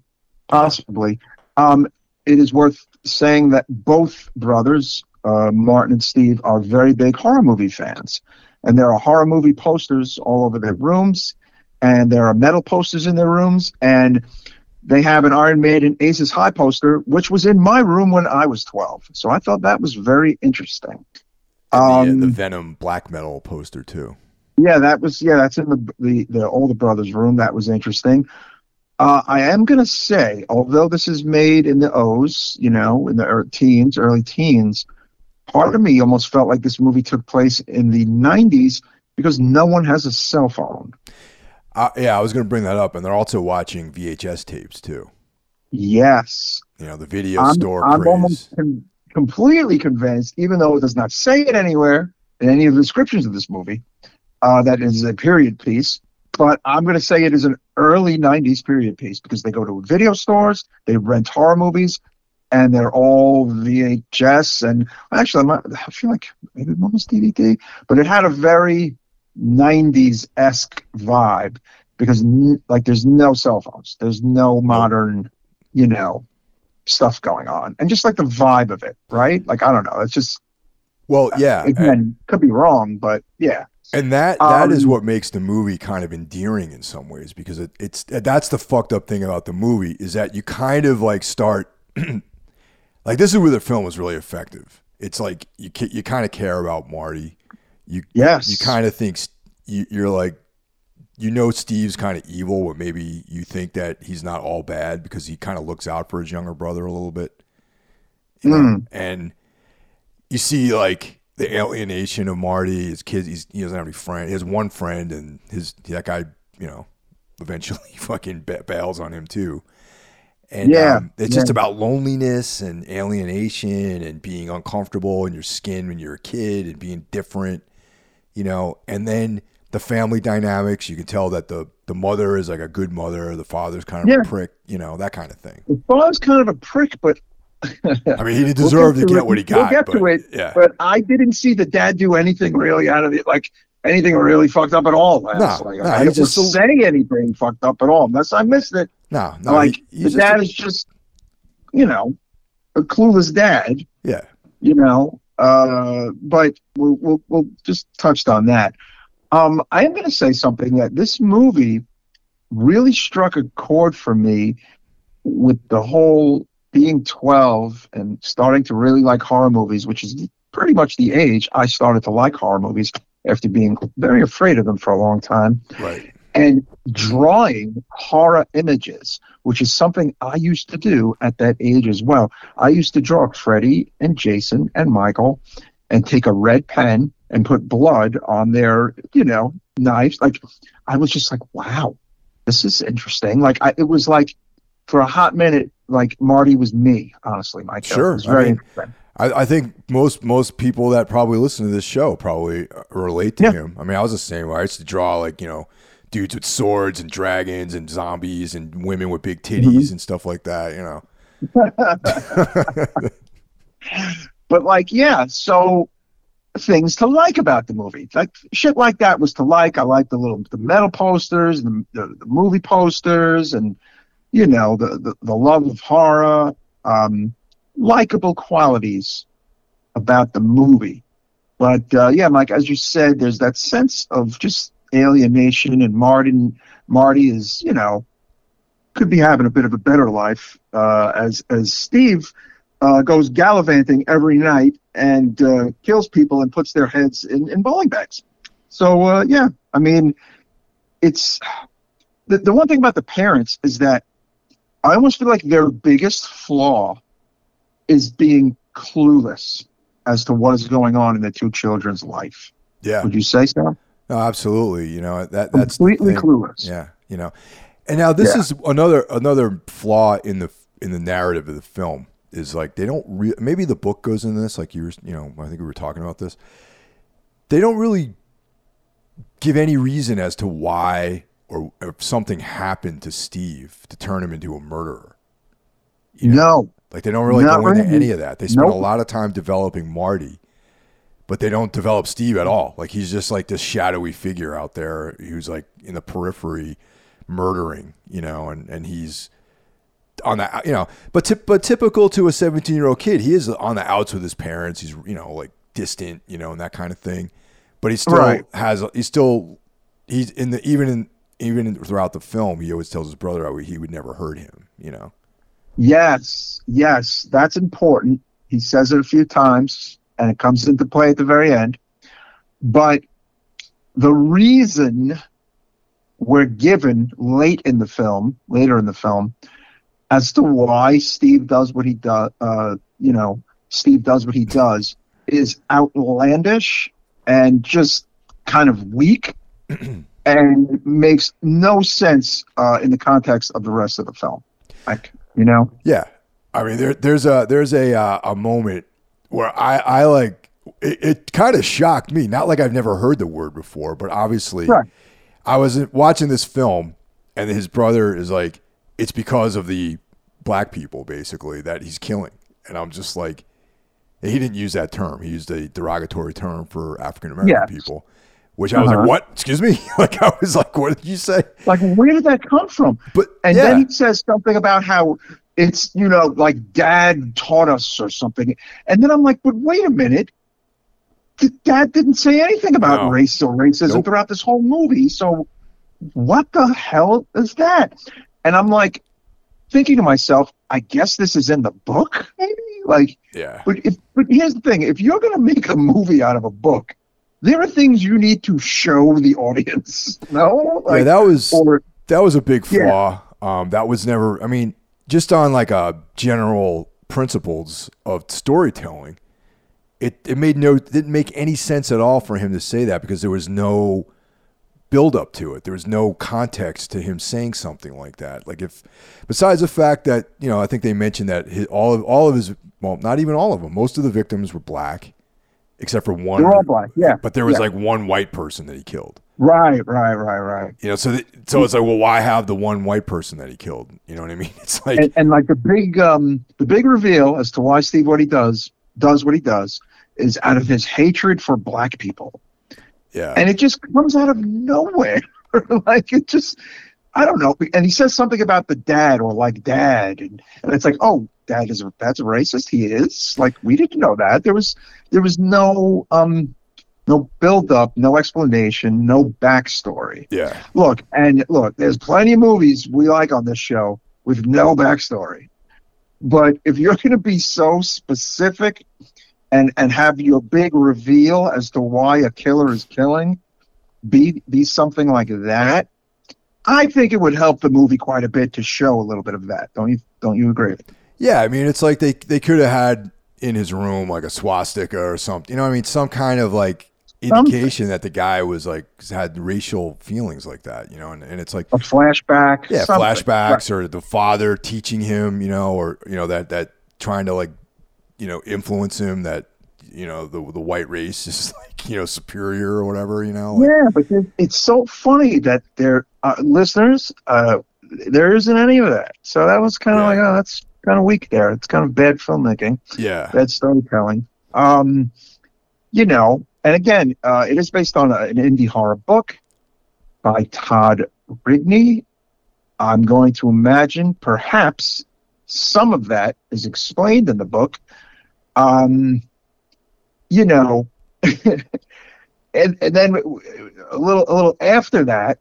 It is worth saying that both brothers, Martin and Steve, are very big horror movie fans, and there are horror movie posters all over their rooms, and there are metal posters in their rooms, and they have an Iron Maiden Aces High poster, which was in my room when I was 12. So I thought that was very interesting. The Venom black metal poster too. Yeah, that's in the older brother's room. That was interesting. I am gonna say, although this is made in the O's, you know, in the early teens, part of me almost felt like this movie took place in the 90s because no one has a cell phone. Yeah, I was going to bring that up, and they're also watching VHS tapes too. Yes, you know, the video store. I'm almost completely convinced, even though it does not say it anywhere in any of the descriptions of this movie, that it is a period piece. But I'm going to say it is an early '90s period piece because they go to video stores, they rent horror movies, and they're all VHS. And actually, I feel like maybe one was DVD, but it had a very 90s-esque vibe because like there's no cell phones, there's no modern, you know, stuff going on, and just like the vibe of it, right? Like I don't know, it's just, well, yeah, again, could be wrong, but yeah. And that is what makes the movie kind of endearing in some ways, because that's the fucked up thing about the movie, is that you kind of like start like, this is where the film was really effective. It's like you kind of care about Marty. You kind of think you're like, you know, Steve's kind of evil, but maybe you think that he's not all bad because he kind of looks out for his younger brother a little bit. You know? And you see like the alienation of Marty, his kids. He doesn't have any friend. He has one friend, and that guy, you know, eventually fucking bails on him too. And it's just about loneliness and alienation and being uncomfortable in your skin when you're a kid and being different. You know, and then the family dynamics, you can tell that the mother is like a good mother, the father's kind of a prick, you know, that kind of thing. The father's kind of a prick, but... I mean, he deserved to get what he got. But I didn't see the dad do anything really out of it, like anything really fucked up at all. I didn't say anything fucked up at all, unless I missed it. No. Like, the dad is just, you know, a clueless dad. Yeah. You know? But we'll just touched on that. I am going to say something that this movie really struck a chord for me with the whole being 12 and starting to really like horror movies, which is pretty much the age I started to like horror movies after being very afraid of them for a long time. Right. And drawing horror images, which is something I used to do at that age as well. I used to draw Freddy and Jason and Michael and take a red pen and put blood on their, you know, knives. Like, I was just like, wow, this is interesting. Like, it was like, for a hot minute, like, Marty was me, honestly, Michael. Sure. It was very interesting. I think most people that probably listen to this show probably relate to him. I mean, I was the same way. I used to draw, like, you know, dudes with swords and dragons and zombies and women with big titties and stuff like that, you know. But like, yeah, so things to like about the movie, like shit like that was to like. I liked the metal posters and the movie posters, and you know, the love of horror, likable qualities about the movie. But yeah, Mike, as you said, there's that sense of just alienation, and Marty is, you know, could be having a bit of a better life as Steve goes gallivanting every night and kills people and puts their heads in bowling bags. So yeah, I mean, it's the one thing about the parents is that I almost feel like their biggest flaw is being clueless as to what is going on in the two children's life. Yeah. Would you say so? No, absolutely. You know, that's completely clueless. Yeah. You know, and now this is another flaw in the narrative of the film is like, they don't really, maybe the book goes into this, like I think we were talking about this. They don't really give any reason as to why or if something happened to Steve to turn him into a murderer. You know? No. Like, they don't really go into any of that. They spend a lot of time developing Marty, but they don't develop Steve at all. Like, he's just like this shadowy figure out there who's like in the periphery murdering, you know, and he's on that, you know, but typical to a 17-year-old kid, he is on the outs with his parents. He's, you know, like distant, you know, and that kind of thing. But he still he's throughout the film, he always tells his brother he would never hurt him, you know? Yes, that's important. He says it a few times, and it comes into play at the very end. But the reason we're given later in the film, as to why Steve does what he does, is outlandish and just kind of weak, and makes no sense in the context of the rest of the film. Like, you know? Yeah. I mean, there's a moment where I like, it kind of shocked me. Not like I've never heard the word before, but obviously I was watching this film and his brother is like, it's because of the black people basically that he's killing. And I'm just like, he didn't use that term. He used a derogatory term for African-American people, which I was like, what? Excuse me? Like, I was like, what did you say? Like, where did that come from? But then he says something about how it's, you know, like dad taught us or something. And then I'm like, but wait a minute. Dad didn't say anything about race or racism throughout this whole movie. So what the hell is that? And I'm like thinking to myself, I guess this is in the book, maybe? Like, yeah. But here's the thing. If you're going to make a movie out of a book, there are things you need to show the audience. No? Like, yeah, that was a big flaw. Yeah. That was never, I mean, just on like a general principles of storytelling, it didn't make any sense at all for him to say that because there was no build up to it. There was no context to him saying something like that. Like, if besides the fact that, you know, I think they mentioned that most of the victims were black, except for one. They're all black, yeah. But there was like one white person that he killed. Right. You know, so it's like, well, why have the one white person that he killed? You know what I mean? It's like and like the big reveal as to why Steve does what he does is out of his hatred for black people. Yeah. And it just comes out of nowhere. Like, it just, I don't know. And he says something about the dad or like dad. And it's like, oh, that's a racist. He is. Like, we didn't know that. There was no, no build up, no explanation, no backstory. Yeah. Look, there's plenty of movies we like on this show with no backstory. But if you're going to be so specific and have your big reveal as to why a killer is killing, be something like that. I think it would help the movie quite a bit to show a little bit of that. Don't you agree? Yeah, I mean, it's like they could have had in his room like a swastika or something. You know what I mean? Some kind of like indication that the guy was like had racial feelings like that, you know, and it's like a flashback. Yeah, something. Flashbacks or the father teaching him, you know, or, you know, that trying to like, you know, influence him that, you know, the white race is like, you know, superior or whatever, you know. Like, yeah, but it's so funny that their listeners, there isn't any of that. So that was kind of like, oh, that's kind of weak there. It's kind of bad filmmaking. Yeah. Bad storytelling. You know, and again, it is based on an indie horror book by Todd Rigney. I'm going to imagine perhaps some of that is explained in the book. You know, and then a little after that,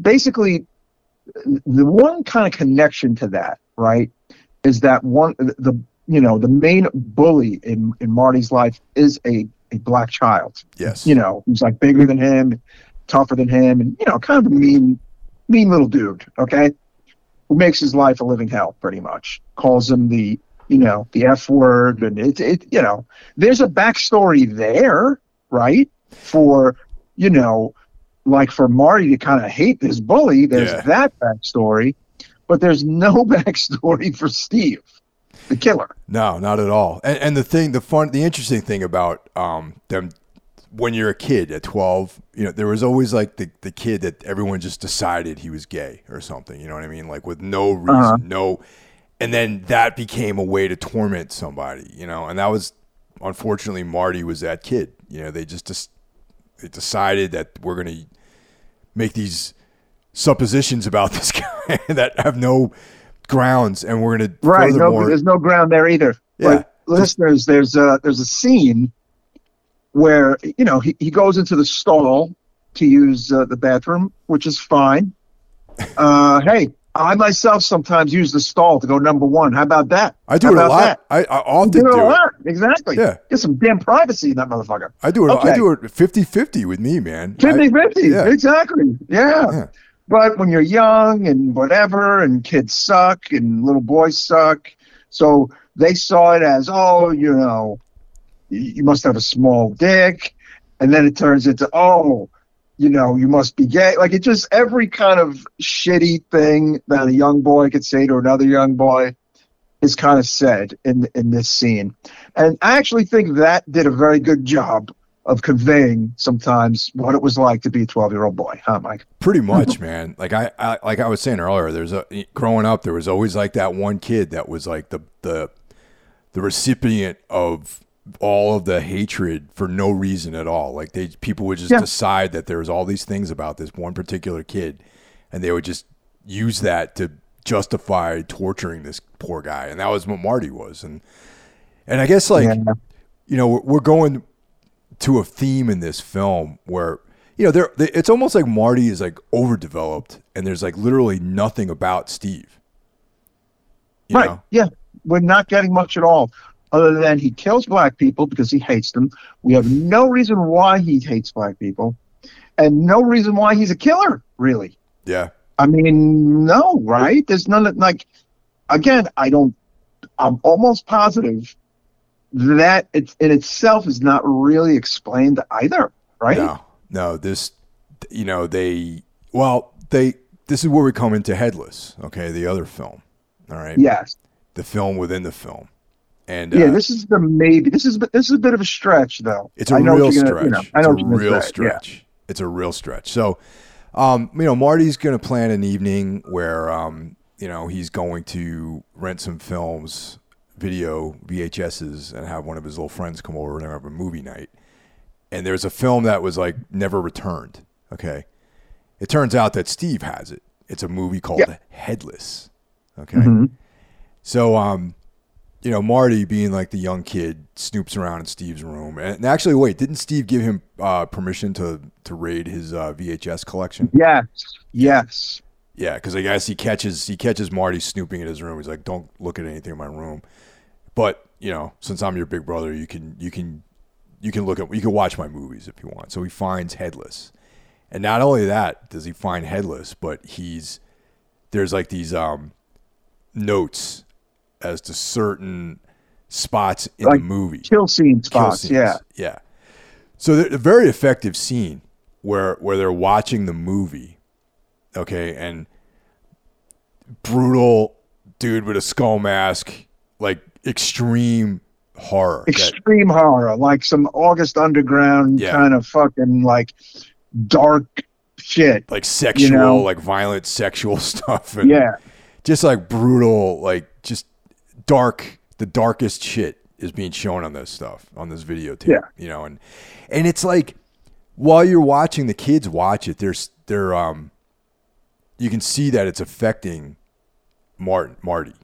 basically the one kind of connection to that, right, is that the main bully in Marty's life is a black child. Yes. You know, who's like bigger than him, tougher than him, and, you know, kind of a mean little dude. Okay. who makes his life a living hell, pretty much. Calls him the, you know, the F word, and it you know, there's a backstory there, right? For, you know, like for Marty to kind of hate this bully, there's that backstory, but there's no backstory for Steve, the killer. No, not at all. And the thing, the interesting thing about them, when you're a kid at 12, you know, there was always like the kid that everyone just decided he was gay or something. You know what I mean? Like with no reason, and then that became a way to torment somebody, you know, and that was, unfortunately, Marty was that kid. You know, they decided that we're going to make these suppositions about this guy that have no grounds, and we're going to there's no ground there either. Yeah. Like, listeners, there's a scene where, you know, he goes into the stall to use the bathroom, which is fine. Hey, I myself sometimes use the stall to go number one. How about that? I do it a lot. I often do it. Exactly. Yeah. Get some damn privacy in that motherfucker. I do it. Okay. I do it 50-50 with me, man. 50-50. Yeah. Exactly. Yeah. But when you're young and whatever, and kids suck and little boys suck, so they saw it as, oh, you know, you must have a small dick, and then it turns into, oh, you know, you must be gay. Like, it just every kind of shitty thing that a young boy could say to another young boy is kind of said in this scene. And I actually think that did a very good job of conveying sometimes what it was like to be a 12-year-old boy, huh, Mike? Pretty much, man. Like I like I was saying earlier, growing up, there was always like that one kid that was like the recipient of all of the hatred for no reason at all. Like people would just decide that there was all these things about this one particular kid, and they would just use that to justify torturing this poor guy. And that was what Marty was. And I guess, like, you know, we're going to a theme in this film where, you know, it's almost like Marty is like overdeveloped, and there's like literally nothing about Steve. You know? Yeah. We're not getting much at all. Other than he kills black people because he hates them. We have no reason why he hates black people, and no reason why he's a killer, really. Yeah. I mean, no, right? There's none of, like, again, I'm almost positive that it in itself is not really explained either, right? No, this, you know, this is where we come into Headless, okay, the other film, all right? Yes. The film within the film. And, this is a bit of a stretch, though. It's a real stretch. It's a real stretch. It's a real stretch. So, you know, Marty's going to plan an evening where, you know, he's going to rent some films, video VHSs, and have one of his little friends come over and have a movie night. And there's a film that was like never returned. Okay, it turns out that Steve has it. It's a movie called Headless. Okay, so you know, Marty, being like the young kid, snoops around in Steve's room. And actually, wait, didn't Steve give him permission to raid his VHS collection? Yes. Yeah, because I guess he catches Marty snooping in his room. He's like, "Don't look at anything in my room." But, you know, since I'm your big brother, you can look at, you can watch my movies if you want. So he finds Headless, and not only that does he find Headless, but there's like these notes as to certain spots in, like, the movie. Kill scenes. Yeah. So a very effective scene where they're watching the movie, okay, and brutal dude with a skull mask, like extreme horror. Extreme horror, like some August Underground kind of fucking like dark shit. Like sexual, you know? Like violent sexual stuff. And just like brutal, like just dark, the darkest shit is being shown on this stuff, on this videotape, you know, and it's like, while you're watching, the kids watch it, they're you can see that it's affecting Marty,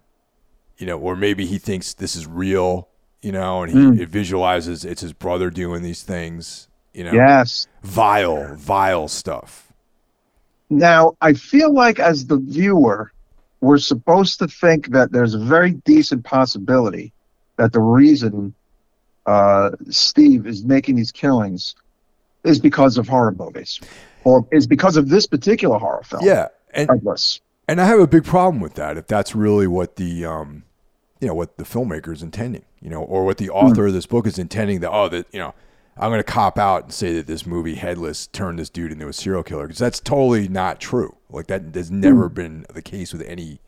you know, or maybe he thinks this is real, you know, and it visualizes it's his brother doing these things, you know, vile stuff. Now, I feel like as the viewer, we're supposed to think that there's a very decent possibility that the reason Steve is making these killings is because of horror movies, or is because of this particular horror film. Yeah, and Headless. And I have a big problem with that, if that's really what the, you know, what the filmmaker is intending, you know, or what the author of this book is intending, that, oh, that, you know, I'm going to cop out and say that this movie Headless turned this dude into a serial killer, because that's totally not true. Like, that has never been the case with any.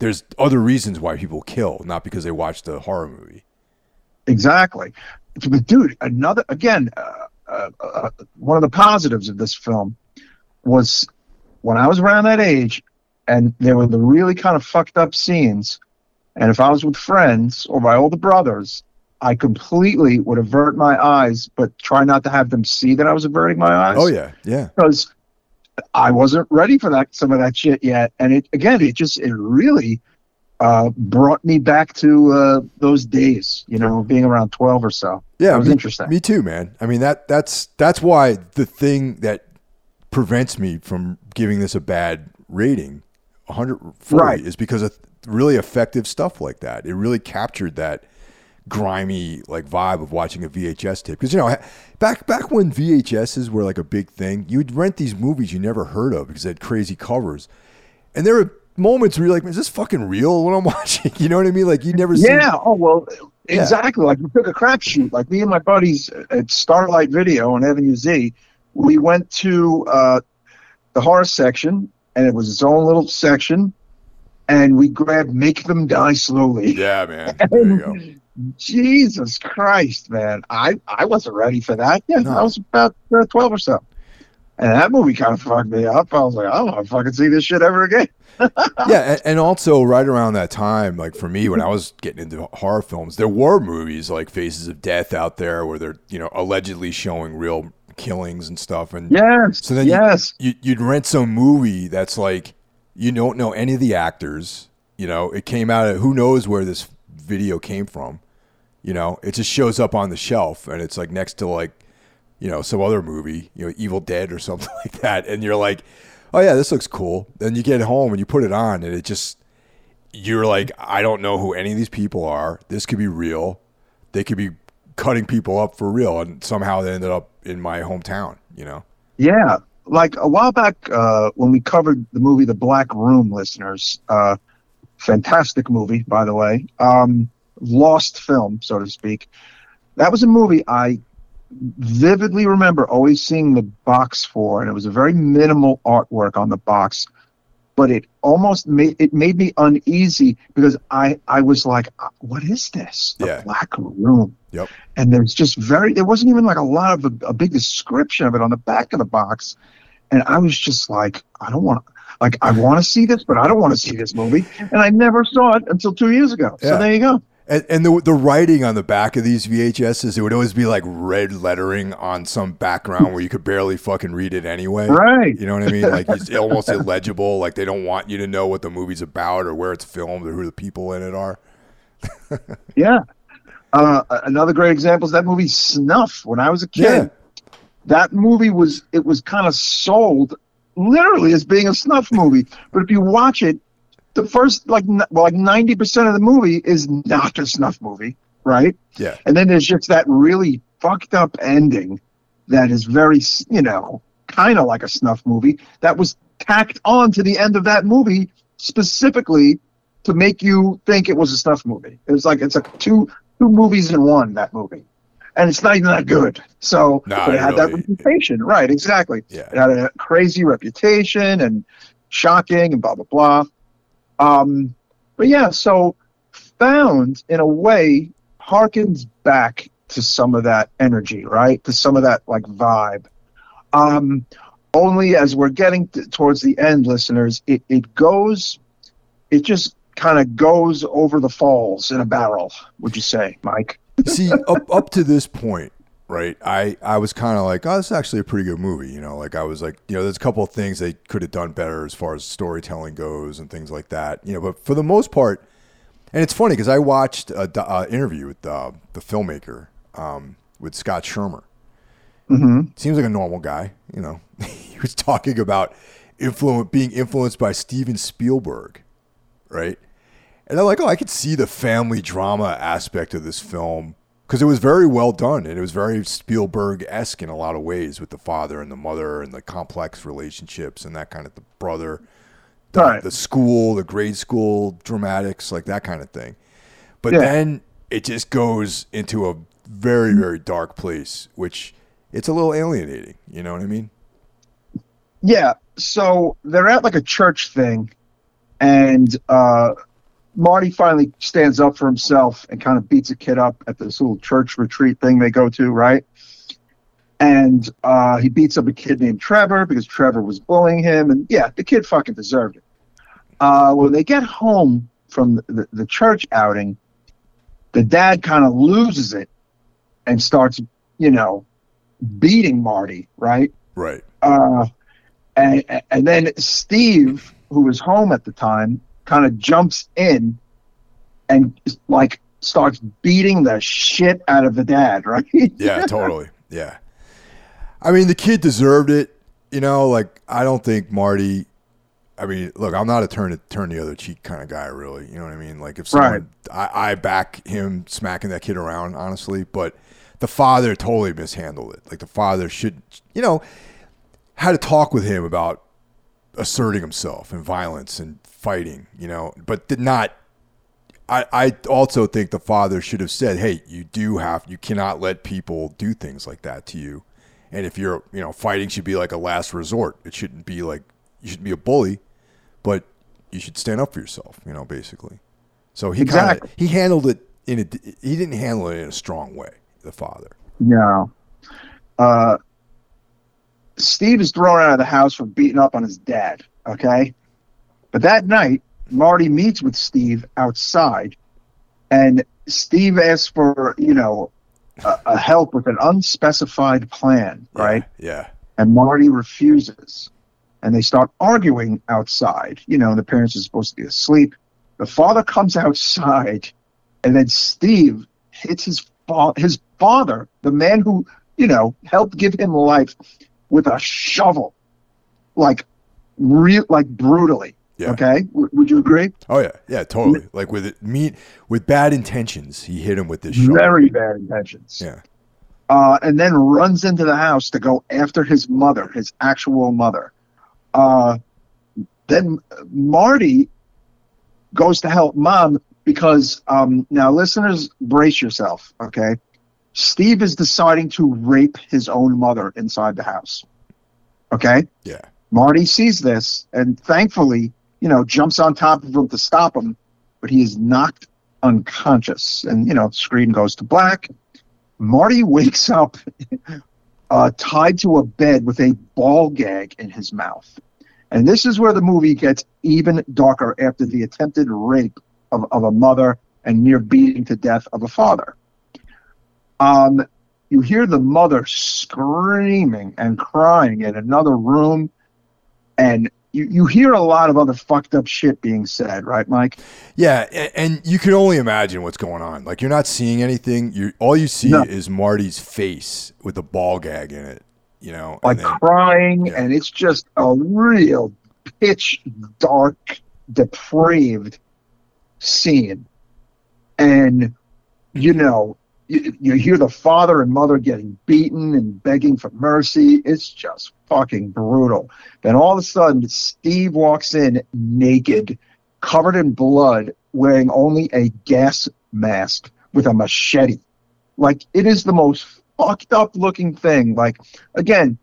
There's other reasons why people kill, not because they watched a horror movie. Exactly. But dude, one of the positives of this film was when I was around that age, and there were the really kind of fucked up scenes, and if I was with friends or my older brothers, I completely would avert my eyes, but try not to have them see that I was averting my eyes. Oh yeah, yeah. Because I wasn't ready for that, some of that shit yet, and it really brought me back to those days, you know, being around 12 or so. Yeah, it was interesting. Me too, man. I mean, that's why the thing that prevents me from giving this a bad rating, 140, is because of really effective stuff like that. It really captured that grimy like vibe of watching a VHS tape, because, you know, back when VHSs were like a big thing, you'd rent these movies you never heard of because they had crazy covers, and there were moments where you're like, is this fucking real what I'm watching? You know what I mean? Like, you'd never seen. Yeah. Oh, well, exactly. Yeah. Like, we took a crapshoot. Like, me and my buddies at Starlight Video on Avenue Z, we went to the horror section, and it was its own little section, and we grabbed Make Them Die Slowly. Yeah, man. There you go. Jesus Christ, man. I wasn't ready for that. Yeah, no. I was about 12 or so. And that movie kind of fucked me up. I was like, I don't want to fucking see this shit ever again. Yeah, and also right around that time, like for me, when I was getting into horror films, there were movies like Faces of Death out there where they're, you know, allegedly showing real killings and stuff. And so then you'd rent some movie that's like, you don't know any of the actors, you know, it came out of who knows where this video came from, you know, it just shows up on the shelf, and it's like next to, like, you know, some other movie, you know, Evil Dead or something like that, and you're like, oh yeah, this looks cool. Then you get home and you put it on, and it just, you're like, I don't know who any of these people are. This could be real. They could be cutting people up for real, and somehow they ended up in my hometown, you know? Yeah. Like a while back, when we covered the movie The Black Room, listeners, fantastic movie, by the way, lost film, so to speak. That was a movie I vividly remember always seeing the box for, and it was a very minimal artwork on the box, but it almost made me uneasy, because I was like, what is this? The Black Room. Yep. And there's just there wasn't even like a lot of a big description of it on the back of the box, and I was just like, I want to see this, but I don't want to see this movie, and I never saw it until 2 years ago. Yeah. So there you go. And the writing on the back of these VHSs, it would always be like red lettering on some background where you could barely fucking read it anyway. Right. You know what I mean? Like, it's almost illegible. Like, they don't want you to know what the movie's about or where it's filmed or who the people in it are. Yeah. Another great example is that movie Snuff. When I was a kid, that movie was kind of sold literally as being a snuff movie. But if you watch it, the first, like 90% of the movie is not a snuff movie, right? Yeah. And then there's just that really fucked up ending that is very, you know, kind of like a snuff movie that was tacked on to the end of that movie specifically to make you think it was a snuff movie. It was like, it's like two movies in one, that movie. And it's not even that good. So it had that reputation. Right, exactly. Yeah. It had a crazy reputation and shocking and blah, blah, blah. But yeah, so Found, in a way, harkens back to some of that energy, right? To some of that, like, vibe. Only as we're getting towards the end, listeners, it just kind of goes over the falls in a barrel, would you say, Mike? See, up to this point, right, I was kind of like, oh, this is actually a pretty good movie, you know? Like, I was like, you know, there's a couple of things they could have done better as far as storytelling goes and things like that, you know, but for the most part, and it's funny because I watched an interview with the filmmaker, with Scott Schirmer. Mm-hmm. Seems like a normal guy, you know? He was talking about being influenced by Steven Spielberg, right? And I'm like, oh, I could see the family drama aspect of this film, because it was very well done, and it was very Spielberg-esque in a lot of ways, with the father and the mother and the complex relationships and that kind of, the brother, the school, the grade school dramatics, like that kind of thing. But then it just goes into a very, very dark place, which it's a little alienating. You know what I mean? Yeah. So they're at like a church thing, and Marty finally stands up for himself and kind of beats a kid up at this little church retreat thing they go to, right? And he beats up a kid named Trevor because Trevor was bullying him. And yeah, the kid fucking deserved it. When they get home from the church outing, the dad kind of loses it and starts, you know, beating Marty, right? Right. And then Steve, who was home at the time, kind of jumps in and like starts beating the shit out of the dad, right? Yeah, totally. Yeah. I mean, the kid deserved it, you know, like I don't think Marty, I mean, look, I'm not a turn the other cheek kind of guy, really. You know what I mean? Like if someone, I back him smacking that kid around, honestly, but the father totally mishandled it. Like the father should, you know, had to talk with him about asserting himself and violence and fighting, you know, but did not. I also think the father should have said, hey, you cannot let people do things like that to you. And if you're, you know, fighting should be like a last resort. It shouldn't be like, you shouldn't be a bully, but you should stand up for yourself, you know, basically. So he he handled it he didn't handle it in a strong way, the father. No. Steve is thrown out of the house for beating up on his dad, okay? But that night, Marty meets with Steve outside, and Steve asks for, you know, a help with an unspecified plan, right? Yeah. And Marty refuses. And they start arguing outside. You know, the parents are supposed to be asleep. The father comes outside, and then Steve hits his father, the man who, you know, helped give him life, with a shovel, like brutally. Yeah. Okay. Would you agree? Oh yeah. Yeah, totally. Like with bad intentions, he hit him with this shovel. Very bad intentions. Yeah. And then runs into the house to go after his mother, his actual mother. Then Marty goes to help Mom because now listeners, brace yourself. Okay. Steve is deciding to rape his own mother inside the house. Okay? Yeah. Marty sees this and thankfully, you know, jumps on top of him to stop him, but he is knocked unconscious. And, you know, the screen goes to black. Marty wakes up tied to a bed with a ball gag in his mouth. And this is where the movie gets even darker after the attempted rape of a mother and near beating to death of a father. You hear the mother screaming and crying in another room, and you hear a lot of other fucked up shit being said, right, Mike? Yeah, and you can only imagine what's going on. Like, you're not seeing anything. All you see is Marty's face with a ball gag in it, you know? Like, and then, crying, and it's just a real pitch dark, depraved scene. And, you know... You hear the father and mother getting beaten and begging for mercy. It's just fucking brutal. Then all of a sudden, Steve walks in naked, covered in blood, wearing only a gas mask with a machete. Like, it is the most fucked up looking thing. Like, again,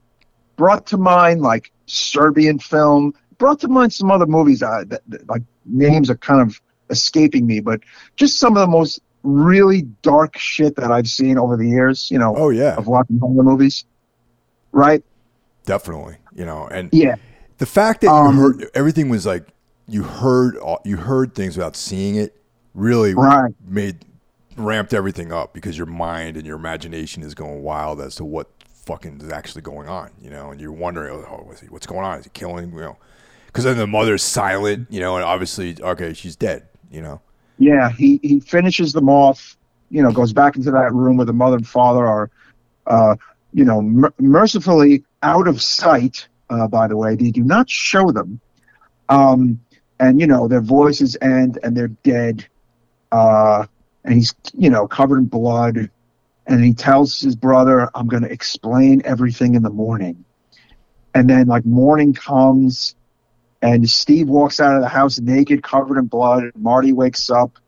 brought to mind, like, Serbian film. Brought to mind some other movies. That, like, names are kind of escaping me, but just some of the most... really dark shit that I've seen over the years, you know, of watching horror movies, right? Definitely, you know, and the fact that you heard everything was like you heard things without seeing it really ramped everything up because your mind and your imagination is going wild as to what fucking is actually going on, you know, and you're wondering, oh, what's going on? Is he killing? You know, because then the mother's silent, you know, and obviously, okay, she's dead, you know. Yeah, he finishes them off, you know, goes back into that room where the mother and father are, you know, mercifully out of sight, by the way. They do not show them. And, you know, their voices end and they're dead. And he's, you know, covered in blood. And he tells his brother, I'm going to explain everything in the morning. And then, like, morning comes And Steve walks out of the house naked, covered in blood. And Marty wakes up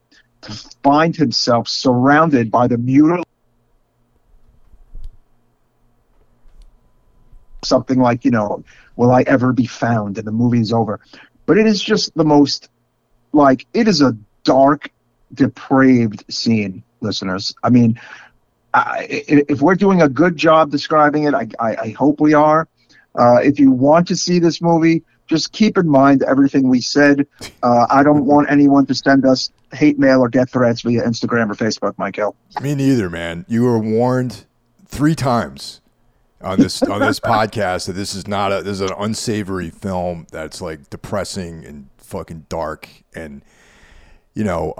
to find himself surrounded by the mutilated. Something like, you know, will I ever be found? And the movie's over. But it is just the most, like, it is a dark, depraved scene, listeners. I mean, if we're doing a good job describing it, I hope we are. If you want to see this movie, just keep in mind everything we said. I don't want anyone to send us hate mail or death threats via Instagram or Facebook, Michael. Me neither, man. You were warned 3 times on this podcast that this is not a, this is an unsavory film that's like depressing and fucking dark, and you know,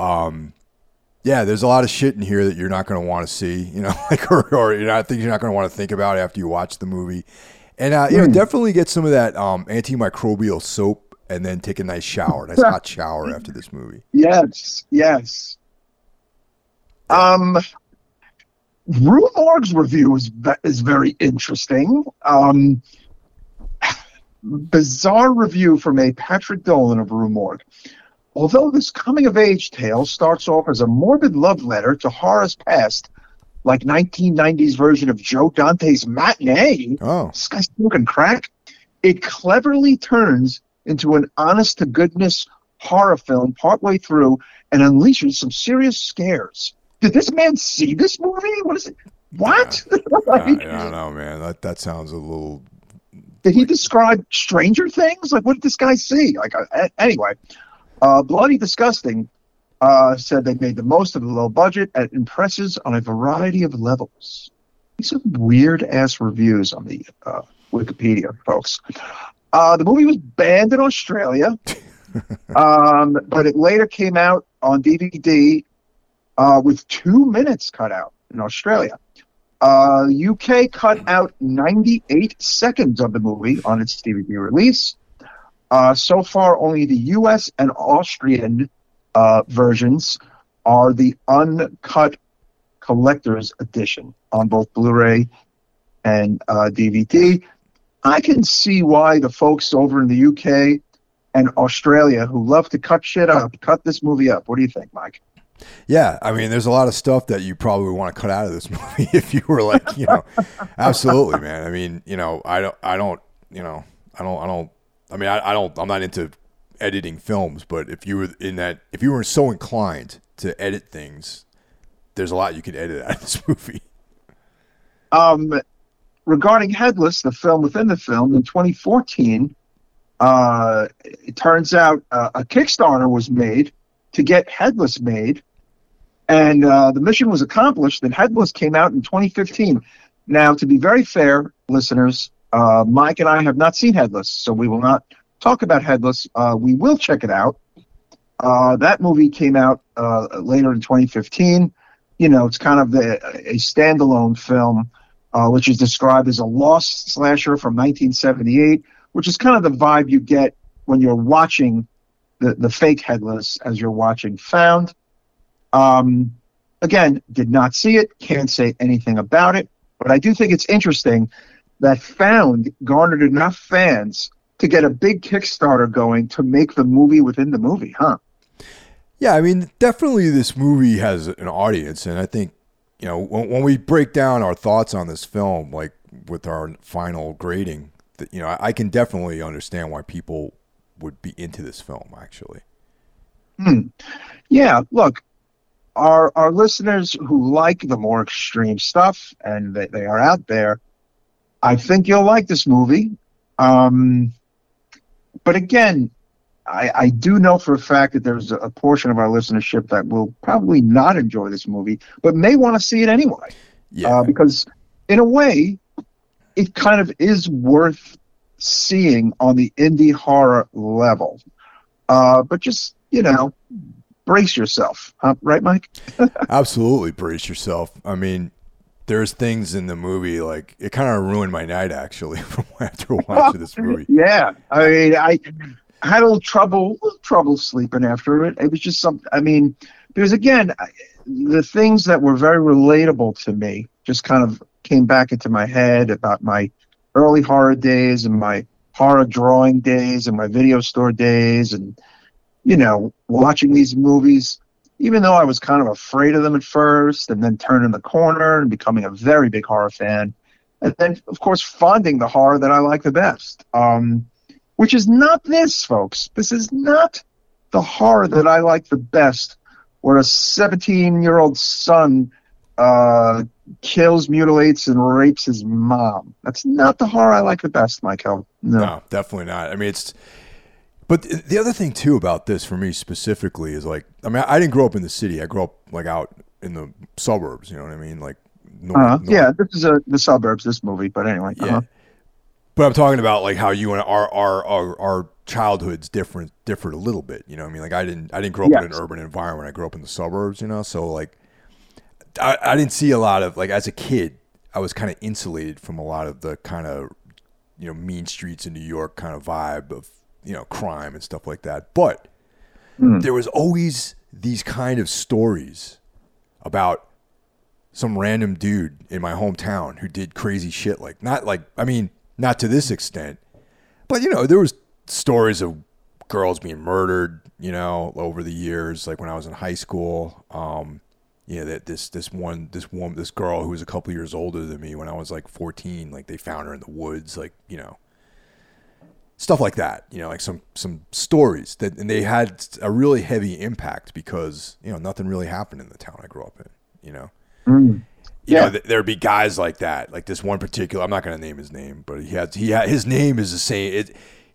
yeah, there's a lot of shit in here that you're not going to want to see, you know, like or you know, I think you're not going to want to think about after you watch the movie. And you know, definitely get some of that antimicrobial soap, and then take a nice shower, nice hot shower after this movie. Yes, yes. Rue Morgue's review is very interesting. Bizarre review from a Patrick Dolan of Rue Morgue. Although this coming-of-age tale starts off as a morbid love letter to horror's past, like 1990s version of Joe Dante's Matinee. Oh. This guy's smoking crack. It cleverly turns into an honest-to-goodness horror film partway through and unleashes some serious scares. Did this man see this movie? What is it? What? Yeah. Like, I don't know, man. That sounds a little... Did he describe Stranger Things? Like, what did this guy see? Like, anyway, Bloody Disgusting... said they made the most of the low budget and impresses on a variety of levels. These are weird-ass reviews on the Wikipedia, folks. The movie was banned in Australia, but it later came out on DVD with 2 minutes cut out in Australia. UK cut out 98 seconds of the movie on its DVD release. So far, only the US and Austrian versions are the uncut collector's edition on both Blu-ray and DVD. I can see why the folks over in the UK and Australia who love to cut shit up, cut this movie up. What do you think, Mike? Yeah, I mean, there's a lot of stuff that you probably want to cut out of this movie if you were like, you know, absolutely, man. I mean, you know, I'm not into editing films, but if you were so inclined to edit things, there's a lot you could edit out of this movie. Regarding Headless, the film within the film, in 2014, it turns out a Kickstarter was made to get Headless made, and the mission was accomplished, and Headless came out in 2015. Now, to be very fair, listeners, Mike and I have not seen Headless, so we will not talk about Headless. We will check it out. That movie came out later in 2015. You know, it's kind of a standalone film, which is described as a lost slasher from 1978, which is kind of the vibe you get when you're watching the fake Headless as you're watching Found. Again, did not see it, can't say anything about it, but I do think it's interesting that Found garnered enough fans to get a big Kickstarter going to make the movie within the movie, huh? Yeah, I mean, definitely this movie has an audience, and I think, you know, when we break down our thoughts on this film, like with our final grading, you know, I can definitely understand why people would be into this film, actually. Yeah, look, our listeners who like the more extreme stuff, and they are out there, I think you'll like this movie. But again, I do know for a fact that there's a portion of our listenership that will probably not enjoy this movie, but may want to see it anyway. Yeah. Because in a way, it kind of is worth seeing on the indie horror level. But just, you know, brace yourself. Huh? Right, Mike? Absolutely brace yourself. I mean, there's things in the movie, like, it kind of ruined my night, actually, from after watching this movie. Yeah. I mean, I had a little trouble sleeping after it. It was just something, I mean, because, again, the things that were very relatable to me just kind of came back into my head about my early horror days and my horror drawing days and my video store days and, you know, watching these movies, even though I was kind of afraid of them at first and then turning the corner and becoming a very big horror fan. And then, of course, finding the horror that I like the best, which is not this, folks. This is not the horror that I like the best, where a 17-year-old son kills, mutilates, and rapes his mom. That's not the horror I like the best, Michael. No, definitely not. I mean, it's... But the other thing, too, about this for me specifically is, like, I mean, I didn't grow up in the city. I grew up, like, out in the suburbs, you know what I mean? Like, yeah, this is the suburbs, this movie, but anyway. Yeah. But I'm talking about, like, how you and our childhood's differed a little bit, you know what I mean? Like, I didn't grow up in an urban environment. I grew up in the suburbs, you know? So, like, I didn't see a lot of, like, as a kid, I was kind of insulated from a lot of the kind of, you know, mean streets in New York kind of vibe of, you know, crime and stuff like that. But there was always these kind of stories about some random dude in my hometown who did crazy shit. Like, not like, I mean, not to this extent, but, you know, there was stories of girls being murdered, you know, over the years. Like when I was in high school, you know, that this girl who was a couple years older than me when I was like 14, like they found her in the woods, like, you know, stuff like that, you know, like some stories that, and they had a really heavy impact because, you know, nothing really happened in the town I grew up in, you know? You know, there'd be guys like that, like this one particular, I'm not going to name his name, but he had his name is the same.